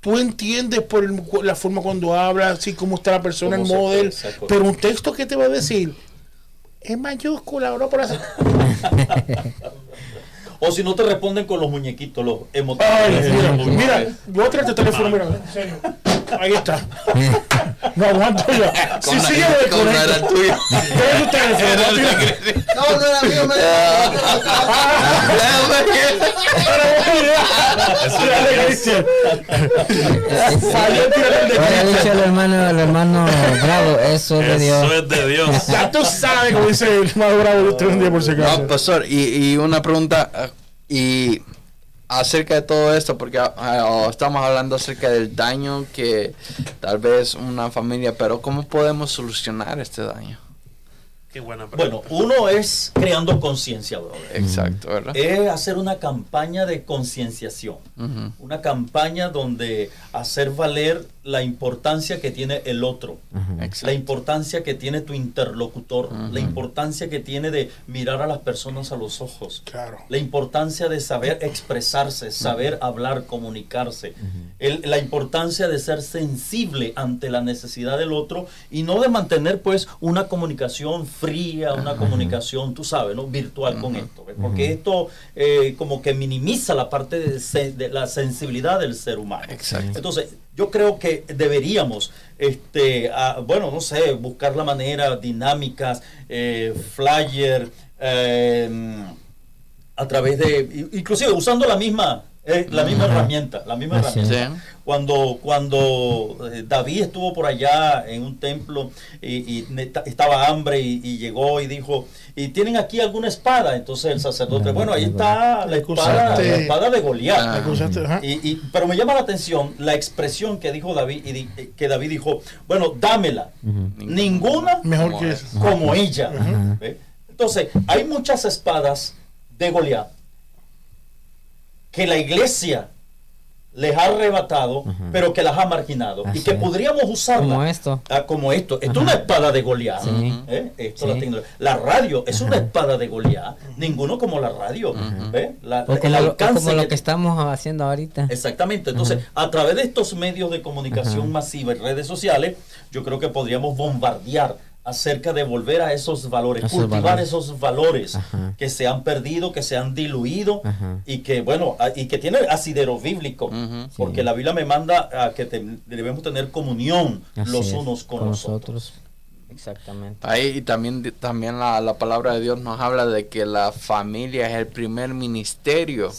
Tú entiendes por la forma cuando habla, así como está la persona, el modelo, pero un texto que te va a decir es mayúscula, ahora por hacer. O si no te responden con los muñequitos, los emoticones. Mira, yo trato el teléfono, mira, en serio. Ahí está. No aguanto ya. Si sigue con el tuyo. No era mío, el hermano Bravo, eso es de Dios. Eso es de Dios. Ya tú sabes, como dice el hermano Bravo, un día por si acaso. No, pastor, y una pregunta y acerca de todo esto, porque estamos hablando acerca del daño que tal vez una familia, pero ¿cómo podemos solucionar este daño? Qué buena pregunta. Bueno, uno es creando conciencia, brother. Exacto, ¿verdad? Es hacer una campaña de concienciación, una campaña donde hacer valer la importancia que tiene el otro, la importancia que tiene tu interlocutor, la importancia que tiene de mirar a las personas a los ojos, claro, la importancia de saber expresarse, saber hablar, comunicarse, la importancia de ser sensible ante la necesidad del otro y no de mantener pues una comunicación fría, una comunicación, tú sabes, ¿no?, virtual con esto, ¿ves? Porque esto como que minimiza la parte de la sensibilidad del ser humano. Exacto. Entonces, yo creo que deberíamos, bueno, no sé, buscar la manera, dinámicas, flyer, a través de, inclusive usando la misma herramienta. Cuando David estuvo por allá en un templo y estaba hambre y llegó y dijo, ¿y tienen aquí alguna espada? Entonces el sacerdote, bueno, ahí está la espada de Goliat. Pero me llama la atención la expresión que dijo David, que David dijo, bueno, dámela, ninguna mejor que como ella. Entonces, hay muchas espadas de Goliat que la iglesia les ha arrebatado, pero que las ha marginado. Así y que podríamos usarla como esto. Esto es una espada de Goliat. La radio es una espada de Goliat. Ninguno como la radio. Porque el alcance, como lo que estamos haciendo ahorita. Exactamente. Entonces, a través de estos medios de comunicación masiva y redes sociales, yo creo que podríamos bombardear acerca de volver a esos valores, cultivar esos valores que se han perdido, que se han diluido y que, bueno, y que tiene asidero bíblico, porque la Biblia me manda a que debemos tener comunión los unos con los otros. Exactamente. Ahí también la palabra de Dios nos habla de que la familia es el primer ministerio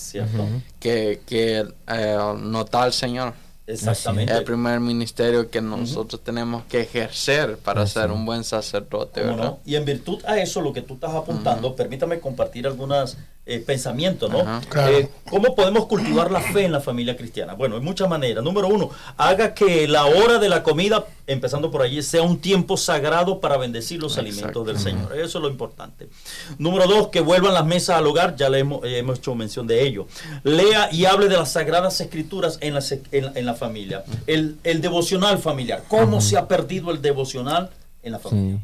que nos da el Señor. Exactamente. El primer ministerio que nosotros tenemos que ejercer para ser un buen sacerdote, ¿verdad? No? Y en virtud a eso, lo que tú estás apuntando, permítame compartir algunos pensamientos, ¿no? Claro. ¿Cómo podemos cultivar la fe en la familia cristiana? Bueno, hay muchas maneras. Número uno, haga que la hora de la comida, empezando por allí, sea un tiempo sagrado para bendecir los alimentos del Señor. Eso es lo importante. Número dos, que vuelvan las mesas al hogar. Ya le hemos hecho mención de ello. Lea y hable de las Sagradas Escrituras en la familia. El devocional familiar. ¿Cómo se ha perdido el devocional en la familia? Sí,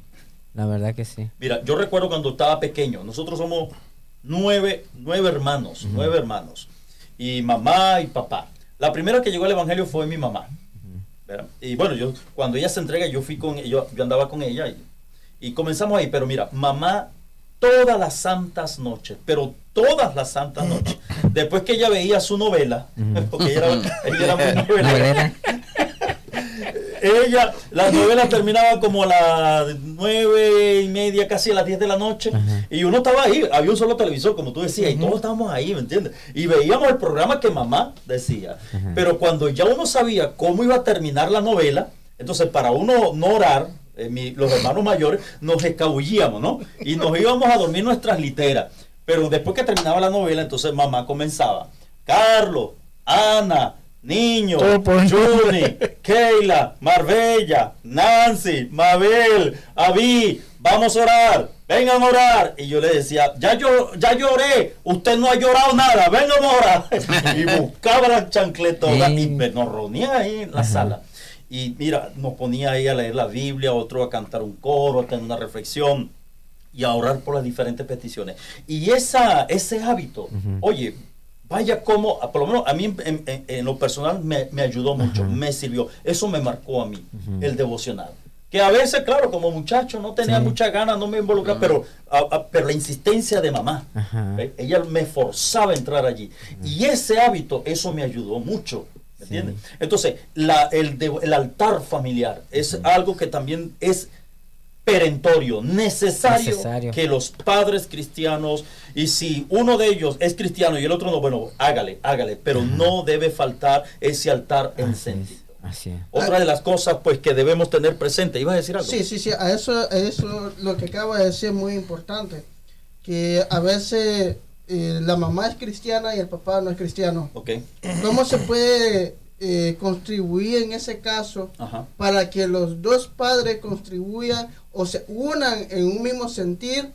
la verdad que sí. Mira, yo recuerdo cuando estaba pequeño, nosotros somos nueve hermanos, y mamá y papá. La primera que llegó al evangelio fue mi mamá. Y bueno, yo cuando ella se entrega, yo andaba con ella y comenzamos ahí. Pero mira, mamá, todas las santas noches, después que ella veía su novela, porque ella era muy novela ella, las novelas terminaban como a las 9:30, casi a las 10 de la noche. Ajá. Y uno estaba ahí, había un solo televisor, como tú decías, y todos estábamos ahí, ¿me entiendes? Y veíamos el programa que mamá decía. Ajá. Pero cuando ya uno sabía cómo iba a terminar la novela, entonces para uno no orar, los hermanos mayores nos escabullíamos, ¿no? Y nos íbamos a dormir nuestras literas. Pero después que terminaba la novela, entonces mamá comenzaba. Carlos, Ana, Niño, Juni, Keila, Marbella, Nancy, Mabel, Abí, vamos a orar, vengan a orar. Y yo le decía, ya lloré, usted no ha llorado nada, vengan a orar. Y buscaba las chancletonas y nos reunía ahí en la sala. Y mira, nos ponía ahí a leer la Biblia, otro a cantar un coro, a tener una reflexión y a orar por las diferentes peticiones. Y ese hábito, oye, vaya como, por lo menos a mí en lo personal me ayudó mucho, me sirvió. Eso me marcó a mí, el devocional. Que a veces, claro, como muchacho no tenía muchas ganas, no me involucraba, pero la insistencia de mamá, ella me forzaba a entrar allí. Y ese hábito, eso me ayudó mucho. ¿Me entiendes? Entonces, el altar familiar es algo que también es perentorio, necesario que los padres cristianos, y si uno de ellos es cristiano y el otro no, bueno, hágale, pero no debe faltar ese altar encendido. Así es. Otra de las cosas pues que debemos tener presente, ¿ibas a decir algo? Sí, a eso lo que acabo de decir es muy importante, que a veces la mamá es cristiana y el papá no es cristiano. Okay. ¿Cómo se puede contribuir en ese caso para que los dos padres contribuyan o se unan en un mismo sentir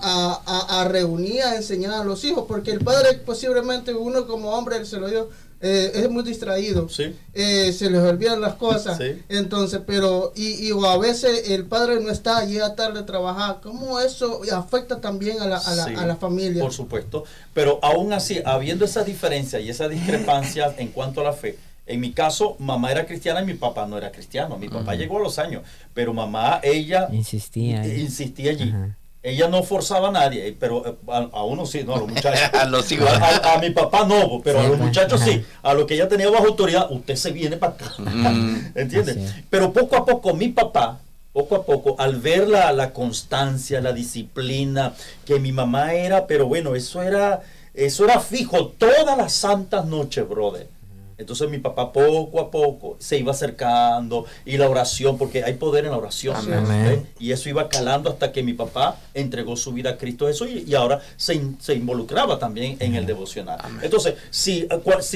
a reunir, a enseñar a los hijos? Porque el padre posiblemente uno como hombre se lo dio, es muy distraído, se les olvidan las cosas, entonces, pero o a veces el padre no está, llega tarde a trabajar. ¿Cómo eso afecta también a la familia? Por supuesto, pero aún así, habiendo esas diferencias y esas discrepancias en cuanto a la fe. En mi caso, mamá era cristiana y mi papá no era cristiano. Mi papá llegó a los años, pero mamá, ella insistía allí. Ella no forzaba a nadie, pero a uno sí, no, a los muchachos. A los hijos. A mi papá no, pero a los muchachos sí. A lo que ella tenía bajo autoridad, usted se viene para acá. ¿Entiendes? Pero poco a poco, mi papá, al ver la constancia, la disciplina, que mi mamá era, pero bueno, eso era fijo todas las santas noches, brother. Entonces mi papá poco a poco se iba acercando y la oración, porque hay poder en la oración, y eso iba calando hasta que mi papá entregó su vida a Cristo Jesús y ahora se involucraba también en el devocional. Entonces, si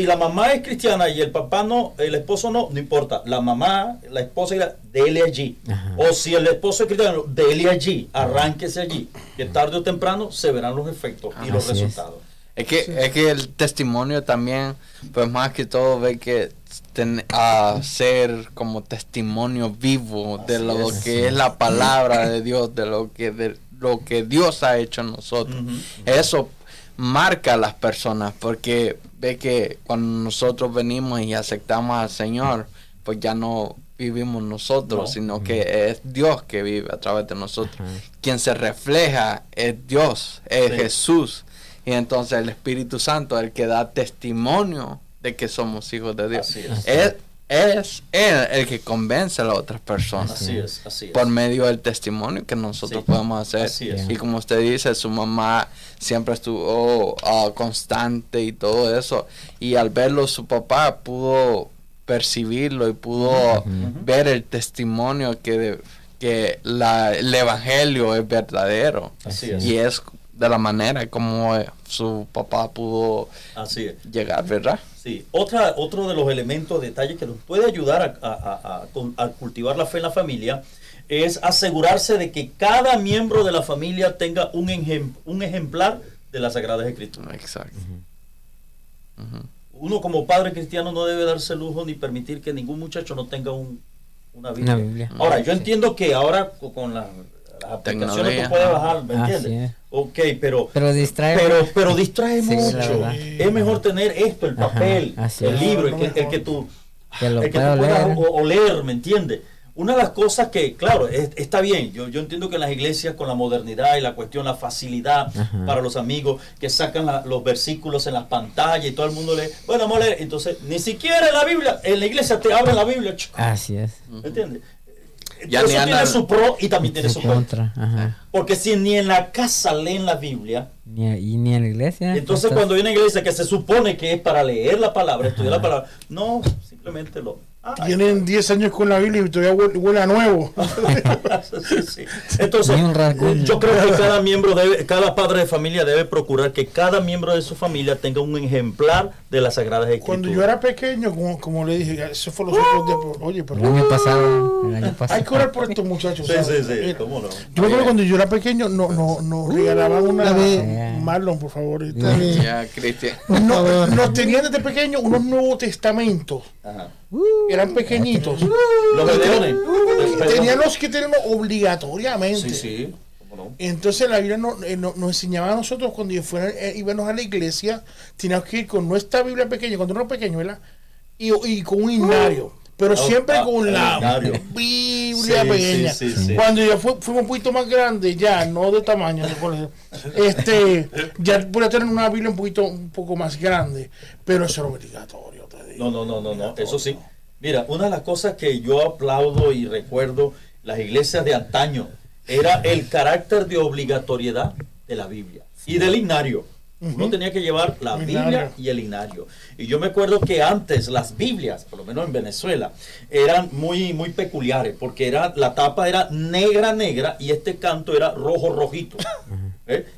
la mamá es cristiana y el papá no, el esposo no importa, la mamá, la esposa, dele allí. O si el esposo es cristiano, dele allí, arránquese allí, que tarde o temprano se verán los efectos y los resultados. Es que el testimonio también, pues más que todo, ve que ser como testimonio vivo de lo que es la palabra de Dios, de lo que Dios ha hecho en nosotros. Eso marca a las personas, porque ve que cuando nosotros venimos y aceptamos al Señor, pues ya no vivimos nosotros, sino que es Dios que vive a través de nosotros. Quien se refleja es Dios, es Jesús. Y entonces el Espíritu Santo es el que da testimonio de que somos hijos de Dios. Es Él el que convence a las otras personas. Así es. Por medio del testimonio que nosotros podemos hacer. Y como usted dice, su mamá siempre estuvo constante y todo eso. Y al verlo, su papá pudo percibirlo y pudo ver el testimonio que el Evangelio es verdadero. Y es de la manera como su papá pudo llegar, ¿verdad? Sí. Otro de los elementos, detalles que nos puede ayudar a cultivar la fe en la familia es asegurarse de que cada miembro de la familia tenga un ejemplar de las Sagradas Escrituras. Exacto. Uno como padre cristiano no debe darse lujo ni permitir que ningún muchacho no tenga una Biblia. Ahora, yo entiendo que ahora con las aplicaciones que puede bajar, ¿me entiendes? Ok, pero distrae mucho. Es mejor tener esto, el papel, el libro, el que tú puedas oler, ¿me entiendes? Una de las cosas que, claro, está bien, yo entiendo que las iglesias con la modernidad y la cuestión, la facilidad para los amigos, que sacan los versículos en las pantallas y todo el mundo lee, bueno, vamos a leer. Entonces, ni siquiera en la Biblia, en la iglesia te abren la Biblia, chico. Así es. ¿Entiendes? Ya eso tiene su pro y también tiene su contra. Ajá. Porque si ni en la casa leen la Biblia, ni en la iglesia. Entonces, cuando hay una iglesia que se supone que es para leer la palabra, estudiar la palabra, no, simplemente lo... Tienen 10 años con la Biblia y todavía huele a nuevo. Sí, sí. Entonces, yo creo que cada miembro debe, cada padre de familia debe procurar que cada miembro de su familia tenga un ejemplar de las Sagradas Escrituras. Cuando yo era pequeño, como le dije, eso fue los otros días. Oye, perdón. El año pasado. Hay que orar por estos muchachos. ¿Sabes? Sí, sí, sí. ¿Cómo no? Yo creo que cuando yo era pequeño, nos regalaban una vez. Marlon, por favor. Ya, Cristian. Nos tenían desde pequeño unos Nuevos Testamentos. Ajá. Eran pequeñitos. Tenían los que tenemos obligatoriamente. Sí, sí. No? Entonces la Biblia nos enseñaba a nosotros cuando íbamos a la iglesia, teníamos que ir con nuestra Biblia pequeña, cuando éramos pequeños, ¿verdad? Y con un himnario. Pero siempre con la Biblia pequeña. Sí, sí, sí. Cuando ya fuimos un poquito más grandes, ya no de tamaño, ya podía tener una Biblia un poco más grande. Pero eso era obligatorio, te digo. No, eso sí. Mira, una de las cosas que yo aplaudo y recuerdo las iglesias de antaño era el carácter de obligatoriedad de la Biblia y del himnario. Uno tenía que llevar la Biblia y el himnario. Y yo me acuerdo que antes las Biblias, por lo menos en Venezuela, eran muy, muy peculiares, porque la tapa era negra, negra, y este canto era rojo, rojito.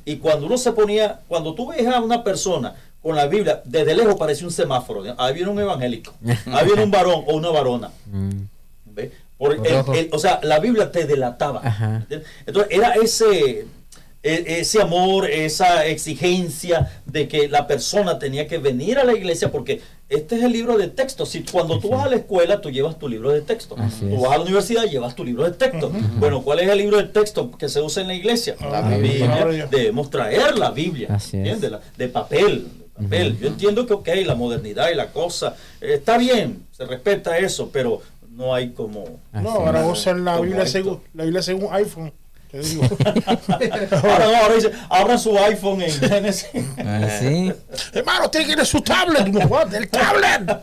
Y cuando uno se ponía, cuando tú ves a una persona con la Biblia, desde lejos parecía un semáforo. Ahí viene un evangélico, ahí viene un varón o una varona. ¿Ves? O sea, la Biblia te delataba. Entonces era ese amor, esa exigencia de que la persona tenía que venir a la iglesia, porque este es el libro de texto. Si cuando tú vas a la escuela, tú llevas tu libro de texto. Tú vas a la universidad, llevas tu libro de texto. Bueno, ¿cuál es el libro de texto que se usa en la iglesia? La Biblia. Debemos traer la Biblia, ¿entiendes? De papel. Yo entiendo que la modernidad y la cosa, está bien, se respeta eso, pero no hay como... No, ahora usan la Biblia según iPhone. Te digo. ahora dice, abra su iPhone en Génesis. Sí. Hermano, usted quiere su tablet, el tablet.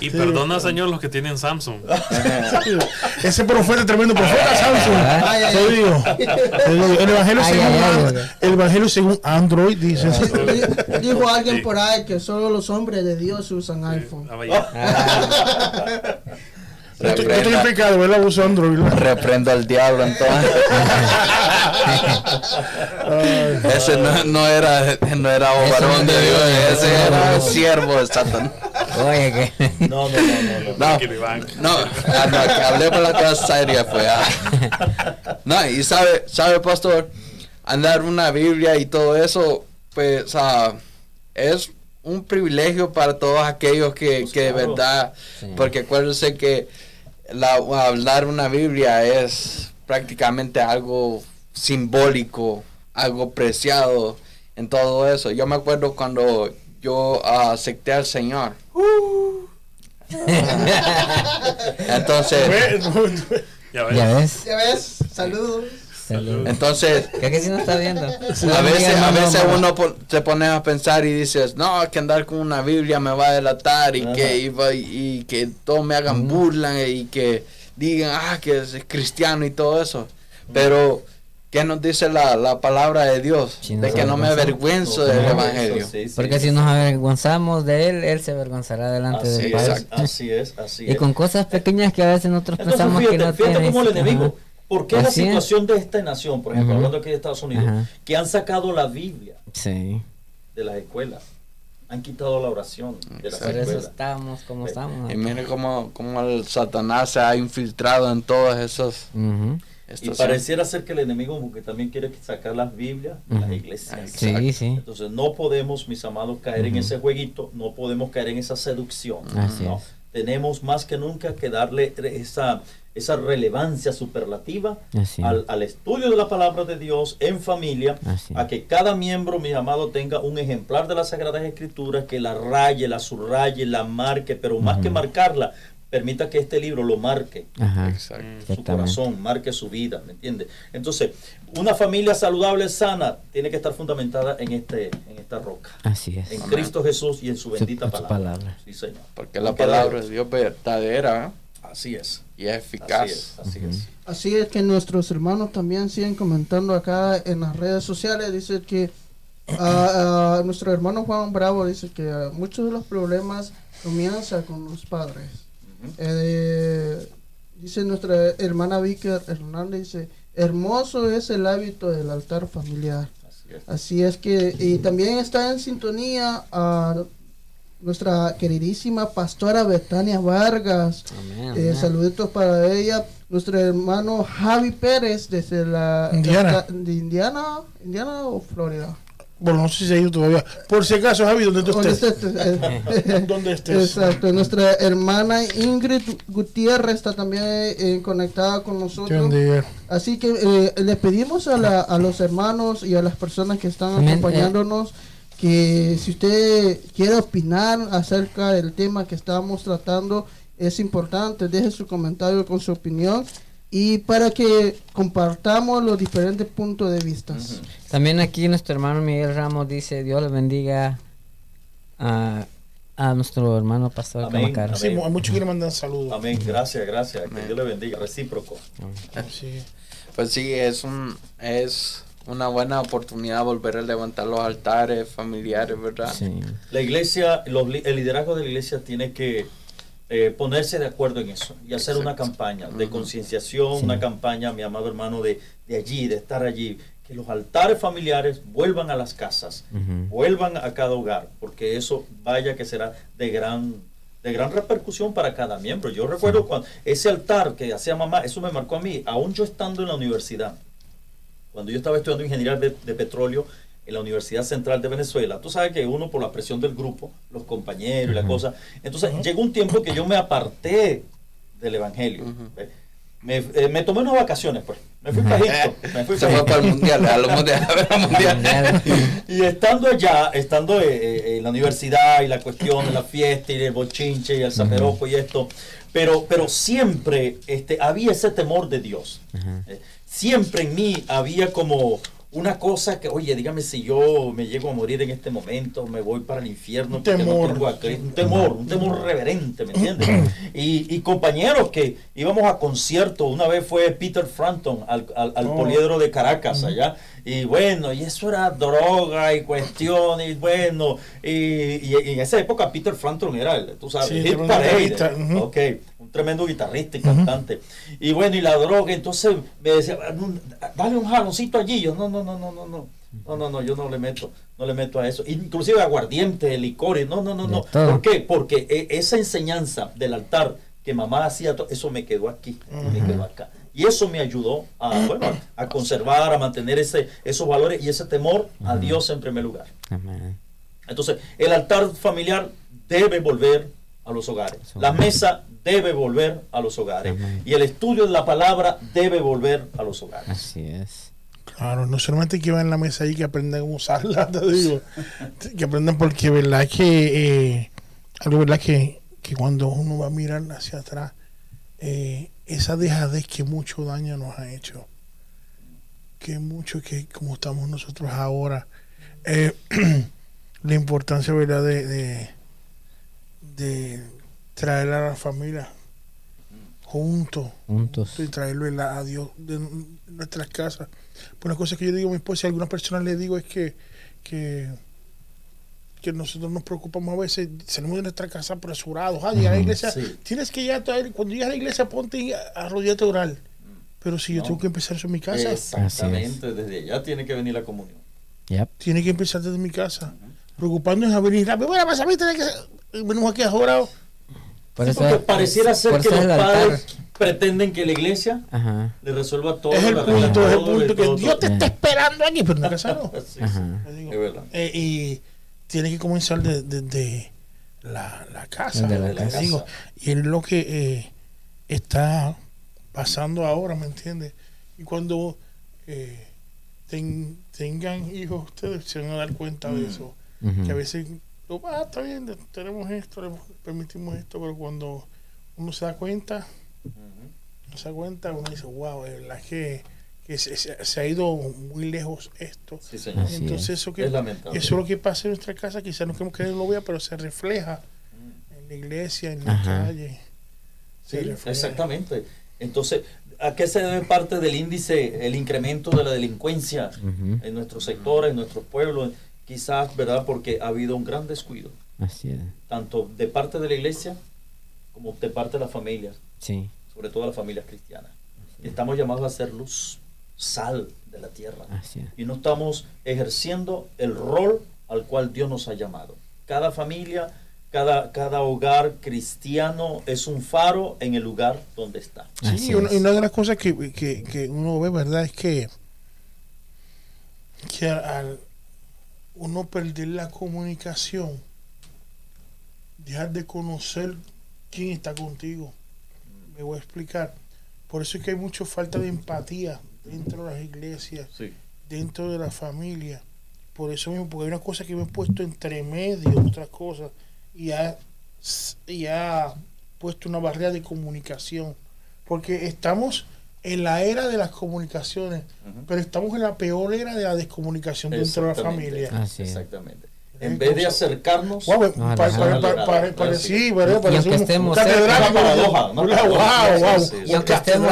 Y sí, perdona, señor, los que tienen Samsung. Ese profeta, tremendo profeta Samsung. Te digo. El evangelio según Android, dice. Dijo alguien por ahí que solo los hombres de Dios usan iPhone. Estoy implicado, ¿verdad? Uso Android. Reprendo al diablo, entonces. Ese no era varón de Dios, ese era siervo de Satanás. Oye, ¿qué? No, que hablé por la cosa seria fue. No, y sabe, pastor, andar una Biblia y todo eso, pues, es un privilegio para todos aquellos que de verdad, porque acuérdense que hablar una Biblia es prácticamente algo simbólico, algo preciado en todo eso. Yo me acuerdo cuando yo acepté al Señor. Entonces, ¿Ya ves? Saludos. Entonces, ¿qué que si no está viendo? A veces uno se pone a pensar y dices, no, que andar con una Biblia me va a delatar y que todos me hagan burlan y que digan, que es cristiano y todo eso. Pero, ¿qué nos dice la palabra de Dios? Si de que no me avergüenzo del Evangelio. Sí, sí. Porque si nos avergonzamos de él, él se avergonzará delante de Dios. Así es. Y con cosas pequeñas que a veces nosotros pensamos que no tiene como el enemigo. Porque la situación de esta nación, por ejemplo, hablando aquí de Estados Unidos, que han sacado la Biblia de las escuelas, han quitado la oración de las escuelas. Por eso estamos como estamos. Y miren cómo el Satanás se ha infiltrado en todas esas. Y pareciera ser que el enemigo, porque también quiere sacar las Biblias de las iglesias. Entonces no podemos, mis amados, caer en ese jueguito, no podemos caer en esa seducción. Tenemos más que nunca que darle esa relevancia superlativa al estudio de la palabra de Dios en familia, a que cada miembro, mis amados, tenga un ejemplar de las Sagradas Escrituras, que la raye, la subraye, la marque, pero más que marcarla, permita que este libro lo marque. Ajá, su corazón, marque su vida, ¿me entiende? Entonces, una familia saludable, sana, tiene que estar fundamentada en esta roca. Así es. En Cristo Jesús y en su bendita palabra. Sí, Señor. Porque la palabra de Dios verdadera. Así es. Y es eficaz. Así es. Así es, que nuestros hermanos también siguen comentando acá en las redes sociales. Dice que nuestro hermano Juan Bravo dice que muchos de los problemas comienzan con los padres. Dice nuestra hermana Víctor Hernández, dice, hermoso es el hábito del altar familiar. Así es. Así es que, y también está en sintonía nuestra queridísima pastora Betania Vargas. Amén, amén. Saluditos para ella. Nuestro hermano Javi Pérez desde la Indiana o Florida. Bueno, no sé si se ha ido todavía. Por si acaso, Javi, donde tú estés. ¿Dónde estés? Exacto. Nuestra hermana Ingrid Gutiérrez está también conectada con nosotros. Así que les pedimos a los hermanos y a las personas que están acompañándonos que si usted quiere opinar acerca del tema que estamos tratando, es importante, deje su comentario con su opinión y para que compartamos los diferentes puntos de vista. También aquí nuestro hermano Miguel Ramos dice, Dios le bendiga a nuestro hermano pastor Camacaro. Sí, a muchos que le mandan saludos. Amén, gracias, gracias, que Dios le bendiga, recíproco. Sí. Pues sí, es una buena oportunidad volver a levantar los altares familiares, ¿verdad? Sí. La iglesia, el liderazgo de la iglesia tiene que ponerse de acuerdo en eso y hacer una campaña de concienciación, una campaña, mi amado hermano, de estar allí, que los altares familiares vuelvan a las casas, vuelvan a cada hogar, porque eso vaya que será de gran repercusión para cada miembro. Yo recuerdo cuando ese altar que hacía mamá, eso me marcó a mí, aún yo estando en la universidad. Cuando yo estaba estudiando ingeniería de petróleo en la Universidad Central de Venezuela, tú sabes que uno por la presión del grupo, los compañeros y la cosa, entonces llegó un tiempo que yo me aparté del evangelio. Me tomé unas vacaciones, pues. Me fui para Egipto. Me fui para el mundial, a los mundiales. Y estando allá, en la universidad y la cuestión de la fiesta y el bochinche y el zaperoco y esto, pero siempre había ese temor de Dios. Siempre en mí había como una cosa que, oye, dígame si yo me llego a morir en este momento, me voy para el infierno. Un temor. No tengo a Cristo, un temor reverente, ¿me entiendes? Y compañeros que íbamos a conciertos, una vez fue Peter Frampton al Poliedro de Caracas allá, y bueno, y eso era droga y cuestiones, bueno, y en esa época Peter Frampton era, tú sabes, sí, hit parade, un tremendo guitarrista y cantante, y bueno, y la droga, entonces me decía, dale un jaloncito allí, yo no, yo no le meto a eso, inclusive aguardiente, licores, no, ¿por qué? Porque esa enseñanza del altar que mamá hacía, eso me quedó aquí, me quedó acá. Y eso me ayudó a conservar, a mantener esos valores y ese temor a Dios en primer lugar. Entonces, el altar familiar debe volver a los hogares. La mesa debe volver a los hogares. Y el estudio de la palabra debe volver a los hogares. Así es. Claro, no solamente que van en la mesa ahí, que aprendan a usarla, te digo. Que aprendan, porque verdad que, cuando uno va a mirar hacia atrás, esa dejadez que mucho daño nos ha hecho, que como estamos nosotros ahora, la importancia, ¿verdad?, de traer a la familia juntos y traerlo, ¿verdad?, a Dios de nuestras casas. Pues una cosa que yo digo a mi esposa, a algunas personas le digo, es que nosotros nos preocupamos a veces, salimos de nuestra casa apresurados, a la iglesia, tienes que ya, cuando llegas a la iglesia, ponte a arrodillarte a orar, pero si yo tengo que empezar eso en mi casa. Exactamente, desde allá tiene que venir la comunión. Tiene que empezar desde mi casa, preocupándonos a venir rápido, bueno, vas a ver, venimos aquí a orar. Porque pareciera ser que los padres pretenden que la iglesia le resuelva todo. Es el punto, que Dios te está esperando aquí, pero en la casa no. Es verdad. Tiene que comenzar desde la casa, y es lo que está pasando ahora, ¿me entiendes? Y cuando tengan hijos, ustedes se van a dar cuenta de eso, que a veces está bien, tenemos esto, le permitimos esto, pero cuando uno se da cuenta, uno dice, wow, de verdad que se ha ido muy lejos esto. Sí, señor. Entonces eso es lo que pasa en nuestra casa, quizás no queremos que lo vea, pero se refleja en la iglesia, en la calle. Sí, exactamente. Entonces, ¿a qué se debe parte del índice, el incremento de la delincuencia en nuestros sectores, en nuestros pueblos? Quizás, ¿verdad? Porque ha habido un gran descuido. Así es. Tanto de parte de la iglesia como de parte de las familias. Sí. Sobre todo las familias cristianas. Estamos llamados a ser luz, sal de la tierra. Así es. Y no estamos ejerciendo el rol al cual Dios nos ha llamado. Cada familia, cada hogar cristiano es un faro en el lugar donde está. Sí, una de las cosas que uno ve, ¿verdad? Es que al uno perder la comunicación, dejar de conocer quién está contigo. Me voy a explicar. Por eso es que hay mucha falta de empatía dentro de las iglesias, dentro de la familia. Por eso mismo, porque hay una cosa que me he puesto entre medio de otras cosas y ha puesto una barrera de comunicación. Porque estamos en la era de las comunicaciones, pero estamos en la peor era de la descomunicación dentro de la familia. Exactamente. En vez de acercarnos, sí, parece que estemos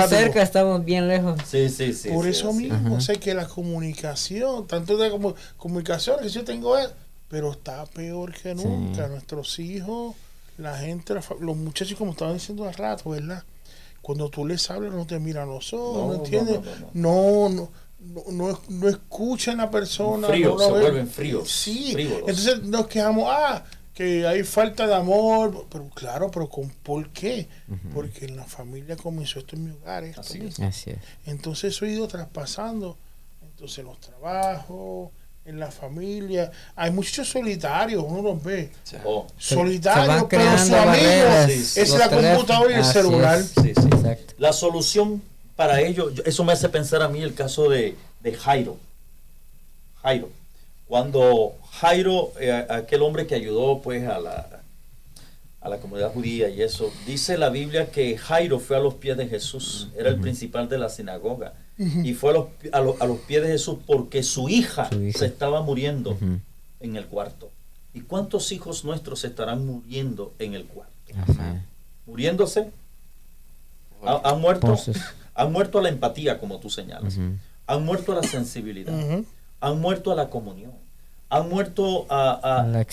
cerca, estamos bien lejos. Sí. Por eso mismo, sé que la comunicación, tanto de comunicación que yo tengo es, pero está peor que nunca. Nuestros hijos, la gente, los muchachos, como estaban diciendo hace rato, ¿verdad? Cuando tú les hablas no te miran los ojos, ¿no entiendes? No escuchan a la persona. Fríos, se vuelven fríos. Sí, frívolos. Entonces nos quejamos, que hay falta de amor, pero claro, pero ¿por qué? Porque en la familia comenzó esto en mi hogar. Así es. Entonces eso ha ido traspasando, entonces los trabajos, en la familia, hay muchos solitarios, uno los ve solitarios, pero su amigo es la computadora y el celular. Sí, exacto. La solución para ello, eso me hace pensar a mí el caso de Jairo. Cuando Jairo, aquel hombre que ayudó pues a la comunidad judía y eso, dice la Biblia que Jairo fue a los pies de Jesús, era el principal de la sinagoga. Y fue a los pies de Jesús porque su hija se estaba muriendo en el cuarto. ¿Y cuántos hijos nuestros se estarán muriendo en el cuarto? ¿Muriéndose? Han muerto a la empatía, como tú señalas. Han muerto a la sensibilidad. Han muerto a la comunión. Han muerto a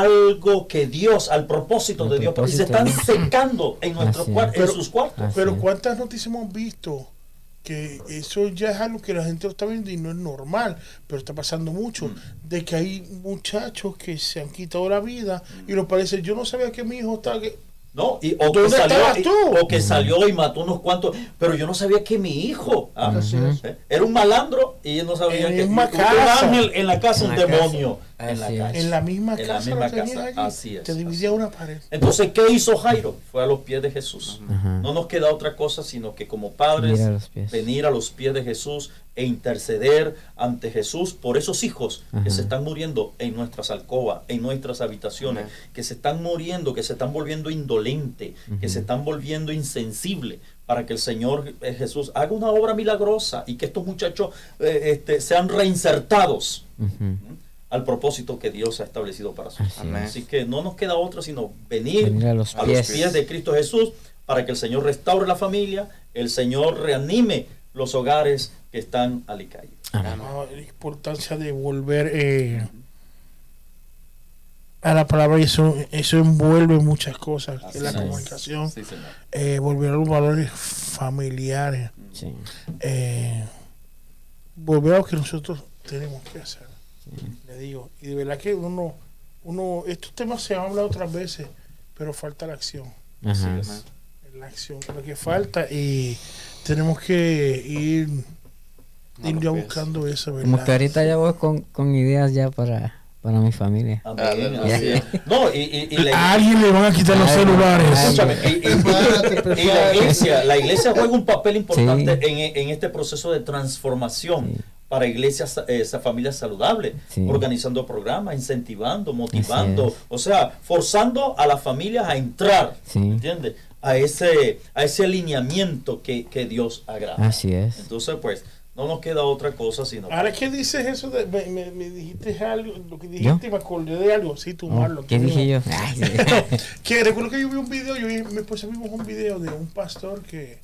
algo que Dios, al propósito de Dios. Y se están secando en sus cuartos. Pero ¿cuántas noticias hemos visto? Que eso ya es algo que la gente lo está viendo y no es normal, pero está pasando mucho, de que hay muchachos que se han quitado la vida y los parece, yo no sabía que mi hijo estaba... O que salió y mató unos cuantos, pero yo no sabía que mi hijo era un malandro y yo no sabía que un ángel en la casa, un demonio en la casa. En la misma casa. Así es. Te dividía una pared. Entonces, ¿qué hizo Jairo? Fue a los pies de Jesús. No nos queda otra cosa sino que como padres venir a los pies de Jesús e interceder ante Jesús por esos hijos que se están muriendo en nuestras alcobas, en nuestras habitaciones, que se están muriendo, que se están volviendo indolentes, que se están volviendo insensibles, para que el Señor Jesús haga una obra milagrosa y que estos muchachos sean reinsertados al propósito que Dios ha establecido para sus hijos. Así que no nos queda otra sino venir a los pies de Cristo Jesús para que el Señor restaure la familia, el Señor reanime los hogares que están a la calle. La importancia de volver a la palabra, eso envuelve muchas cosas. La comunicación, volver a los valores familiares, volver a lo que nosotros tenemos que hacer. Le digo, y de verdad que uno estos temas se han hablado otras veces, pero falta la acción. La acción es lo que falta y tenemos que ir ya buscando eso, ¿verdad? Como que ahorita ya voy con ideas ya para mi familia. A alguien le van a quitar los celulares. Y la iglesia juega un papel importante en este proceso de transformación. para iglesias, familias saludables, sí, organizando programas, incentivando, motivando, o sea, forzando a las familias a entrar, sí, ¿entiendes? A ese alineamiento que Dios agrada. Así es. Entonces, pues, no nos queda otra cosa sino... Ahora, ¿qué dices eso? Me dijiste algo, lo que dijiste, ¿yo? Me acordé de algo, sí, tú, Marlon. ¿Qué dije yo? Que recuerdo que yo vi un video, yo y mi esposa vimos un video de un pastor que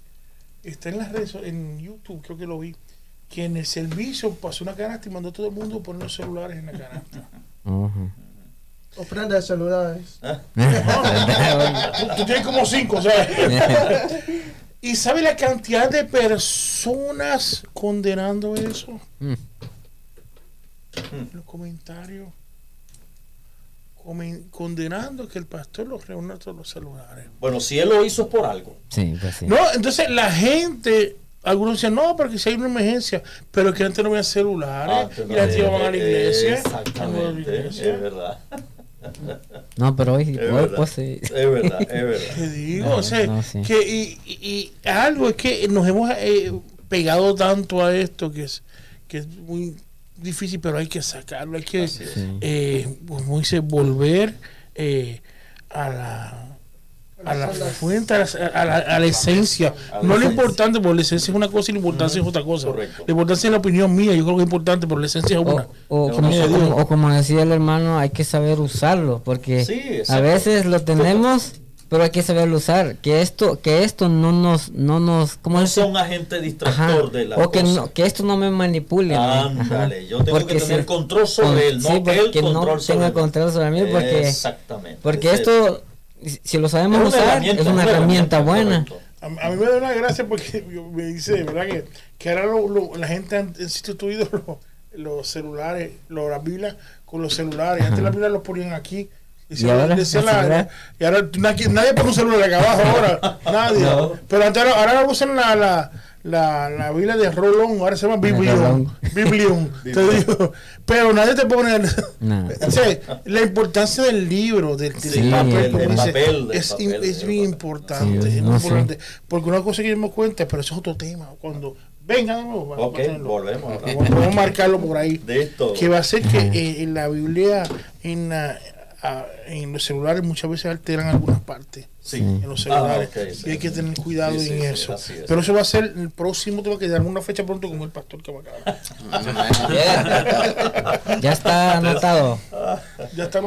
está en las redes, en YouTube, creo que lo vi, que en el servicio pasó una canasta y mandó a todo el mundo a poner los celulares en la canasta. Ofrenda de celulares. Tú tienes como 5, ¿sabes? ¿Y sabe la cantidad de personas condenando eso? Los comentarios. Condenando que el pastor los reúna a todos los celulares. Bueno, si él lo hizo por algo. Sí, pues sí. No, entonces la gente... Algunos dicen, no, porque si hay una emergencia, pero que antes no había celulares, y las llevaban a la iglesia. Exactamente, es verdad. No, pero hoy pues sí. Es verdad, es verdad. Te digo, no, o sea, no, sí, que y algo es que nos hemos pegado tanto a esto que es muy difícil, pero hay que sacarlo, hay que, como dice, volver a la fuente, a la esencia. No lo importante, porque la esencia es una cosa y la importancia es otra cosa. Correcto. La importancia es la opinión mía, yo creo que es importante, pero la esencia es una. O como decía el hermano, hay que saber usarlo, porque sí, a veces lo tenemos, pero hay que saberlo usar. Que esto no nos no son agentes distractor de la cosa. Que esto no me manipule. Ándale, yo tengo que tener control sobre él, no que él tenga control sobre mí, porque exactamente. Porque esto, si lo sabemos usar, es una herramienta buena. A mí me da una gracia porque me dice, ¿verdad? Que ahora la gente ha sustituido los celulares, la Biblia con los celulares. Ajá. Antes la Biblia los ponían aquí. Y ahora nadie pone un celular acá abajo ahora. Nadie. No. Pero antes, ahora usan la Biblia de Rolón, ahora se llama Biblión. Te digo, pero nadie te pone o sea, la importancia del libro, del papel, es bien importante, porque una cosa que yo me cuenta, pero eso es otro tema, cuando venga de nuevo, vamos a marcarlo por ahí, de esto, que va a ser que en la Biblia, en los celulares muchas veces alteran algunas partes, en los celulares, y hay que tener cuidado en eso, es. Pero eso va a ser el próximo, tengo que dar una fecha pronto como el pastor Camacaro. Ya está anotado.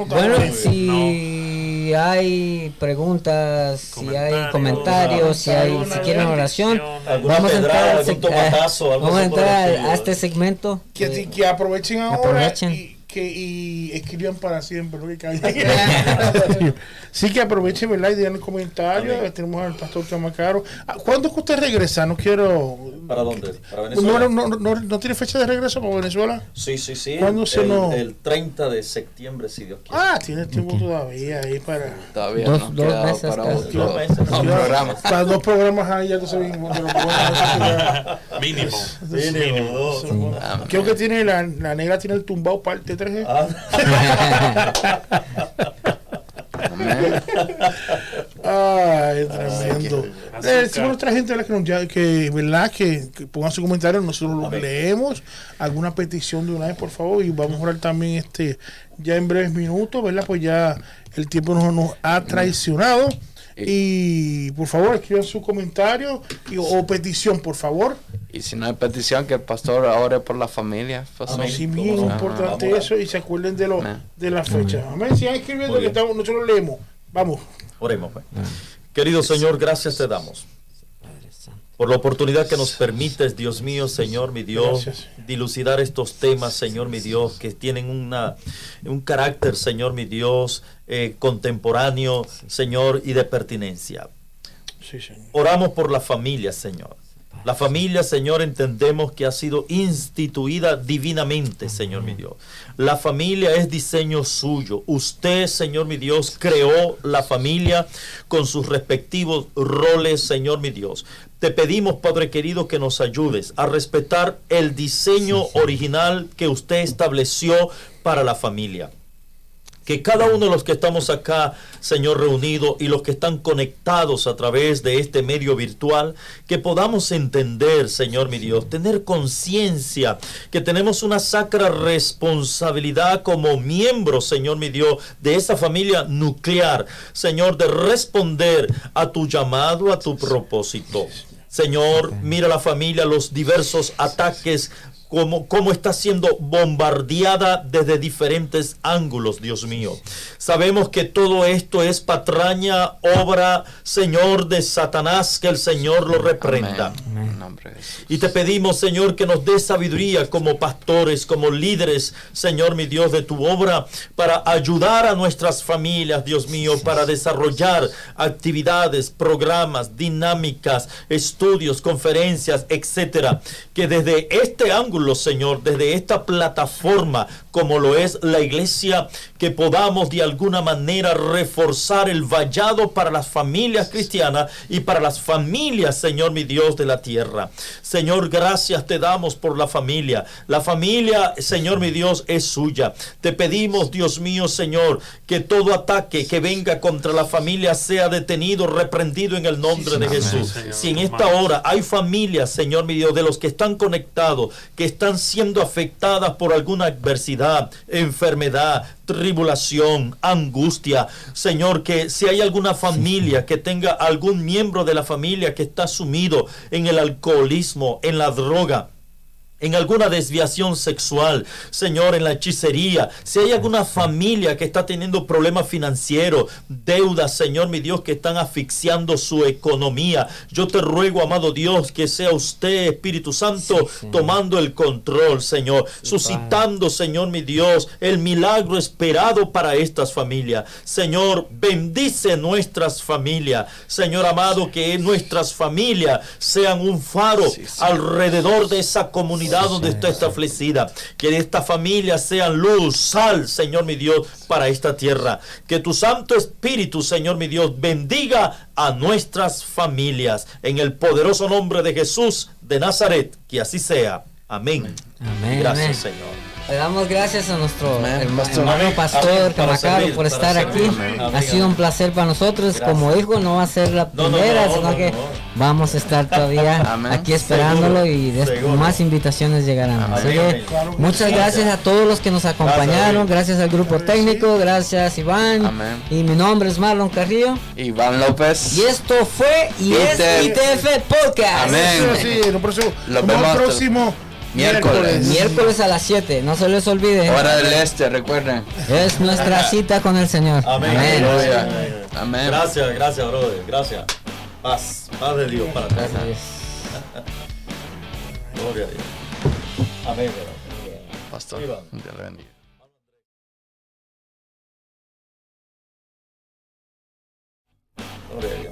Bueno, si hay preguntas, si hay comentarios, si quieren oración, vamos a entrar a este segmento que aprovechen ahora y escriban para siempre, ¿no? Sí, que aprovechen, ¿verdad? Y digan los comentarios. Tenemos al pastor Camacaro. ¿Cuándo es que usted regresa? No quiero... ¿Para dónde? ¿Para Venezuela? ¿No tiene fecha de regreso para Venezuela? Sí. ¿Cuándo el 30 de septiembre, si Dios quiere. Ah, tiene tiempo todavía ahí para... Todavía dos meses. Para dos programas ahí, ya no sé mismo. Mínimo. Creo que tiene la negra, tiene el tumbado parte 3G. Ay, tremendo. Decimos a nuestra gente, ¿verdad? Que pongan sus comentarios, nosotros los leemos. Alguna petición de una vez, por favor, y vamos a orar también ya en breves minutos, ¿verdad? Pues ya el tiempo nos ha traicionado. Y por favor, escriban sus comentarios o petición, por favor. Y si no hay petición, que el pastor ore por la familia. Sí, bien importante eso, y se acuerden de la fecha. Amén. Sigan escribiendo, que nosotros leemos. Vamos. Oremos, pues. Querido Señor, gracias te damos por la oportunidad que nos permites, Dios mío, Señor, mi Dios, dilucidar estos temas, Señor, mi Dios, que tienen un carácter, Señor, mi Dios, contemporáneo, Señor, y de pertinencia. Oramos por la familia, Señor. La familia, Señor, entendemos que ha sido instituida divinamente, Señor mi Dios. La familia es diseño suyo. Usted, Señor mi Dios, creó la familia con sus respectivos roles, Señor mi Dios. Te pedimos, Padre querido, que nos ayudes a respetar el diseño original que usted estableció para la familia. Que cada uno de los que estamos acá, Señor, reunidos y los que están conectados a través de este medio virtual, que podamos entender, Señor, mi Dios, tener conciencia que tenemos una sacra responsabilidad como miembros, Señor, mi Dios, de esa familia nuclear, Señor, de responder a tu llamado, a tu propósito. Señor, mira la familia, los diversos ataques, cómo está siendo bombardeada desde diferentes ángulos, Dios mío. Sabemos que todo esto es patraña, obra, Señor, de Satanás, que el Señor lo reprenda. Amén. Y te pedimos, Señor, que nos dé sabiduría como pastores, como líderes, Señor, mi Dios, de tu obra, para ayudar a nuestras familias, Dios mío, para desarrollar actividades, programas, dinámicas, estudios, conferencias, etcétera, que desde este ángulo, Señor, desde esta plataforma como lo es la iglesia, que podamos de alguna manera reforzar el vallado para las familias cristianas y para las familias, Señor, mi Dios, de la tierra. Señor, gracias te damos por la familia. La familia, Señor, mi Dios, es suya. Te pedimos, Dios mío, Señor, que todo ataque que venga contra la familia sea detenido, reprendido en el nombre de Jesús. Si en esta hora hay familias, Señor, mi Dios, de los que están conectados, que están siendo afectadas por alguna adversidad, enfermedad, tribulación, angustia, Señor, que si hay alguna familia que tenga algún miembro de la familia que está sumido en el alcoholismo, en la droga, en alguna desviación sexual, Señor, en la hechicería, si hay alguna familia que está teniendo problemas financieros, deudas, Señor, mi Dios, que están asfixiando su economía, yo te ruego, amado Dios, que sea usted, Espíritu Santo, tomando el control, Señor, suscitando, Señor, mi Dios, el milagro esperado para estas familias. Señor, bendice nuestras familias, Señor amado, que nuestras familias sean un faro alrededor de esa comunidad donde está establecida, que esta familia sea luz, sal, Señor mi Dios, para esta tierra, que tu Santo Espíritu, Señor mi Dios, bendiga a nuestras familias, en el poderoso nombre de Jesús de Nazaret, que así sea. Amén. Amén. Gracias, amén. Señor. Le damos gracias a nuestro hermano pastor Camacaro por estar aquí. Ha sido un placer para nosotros. Gracias. Como hijo, no va a ser la primera, sino que vamos a estar todavía aquí esperándolo, y más invitaciones llegarán. Así que muchas gracias a todos los que nos acompañaron. Gracias al grupo técnico. Gracias, Iván. Amén. Y mi nombre es Marlon Carrillo. Iván López. Y esto fue y es ITF Podcast. Amén. Nos vemos el próximo miércoles a las 7, no se les olvide. Hora del Este, recuerden. Es nuestra cita con el Señor. Amén. Amén. Amén. Gracias, gracias, brother. Gracias. Paz de Dios para todos. Gloria a Dios. Amén, brother. Pastor, te bendiga. Gloria a Dios.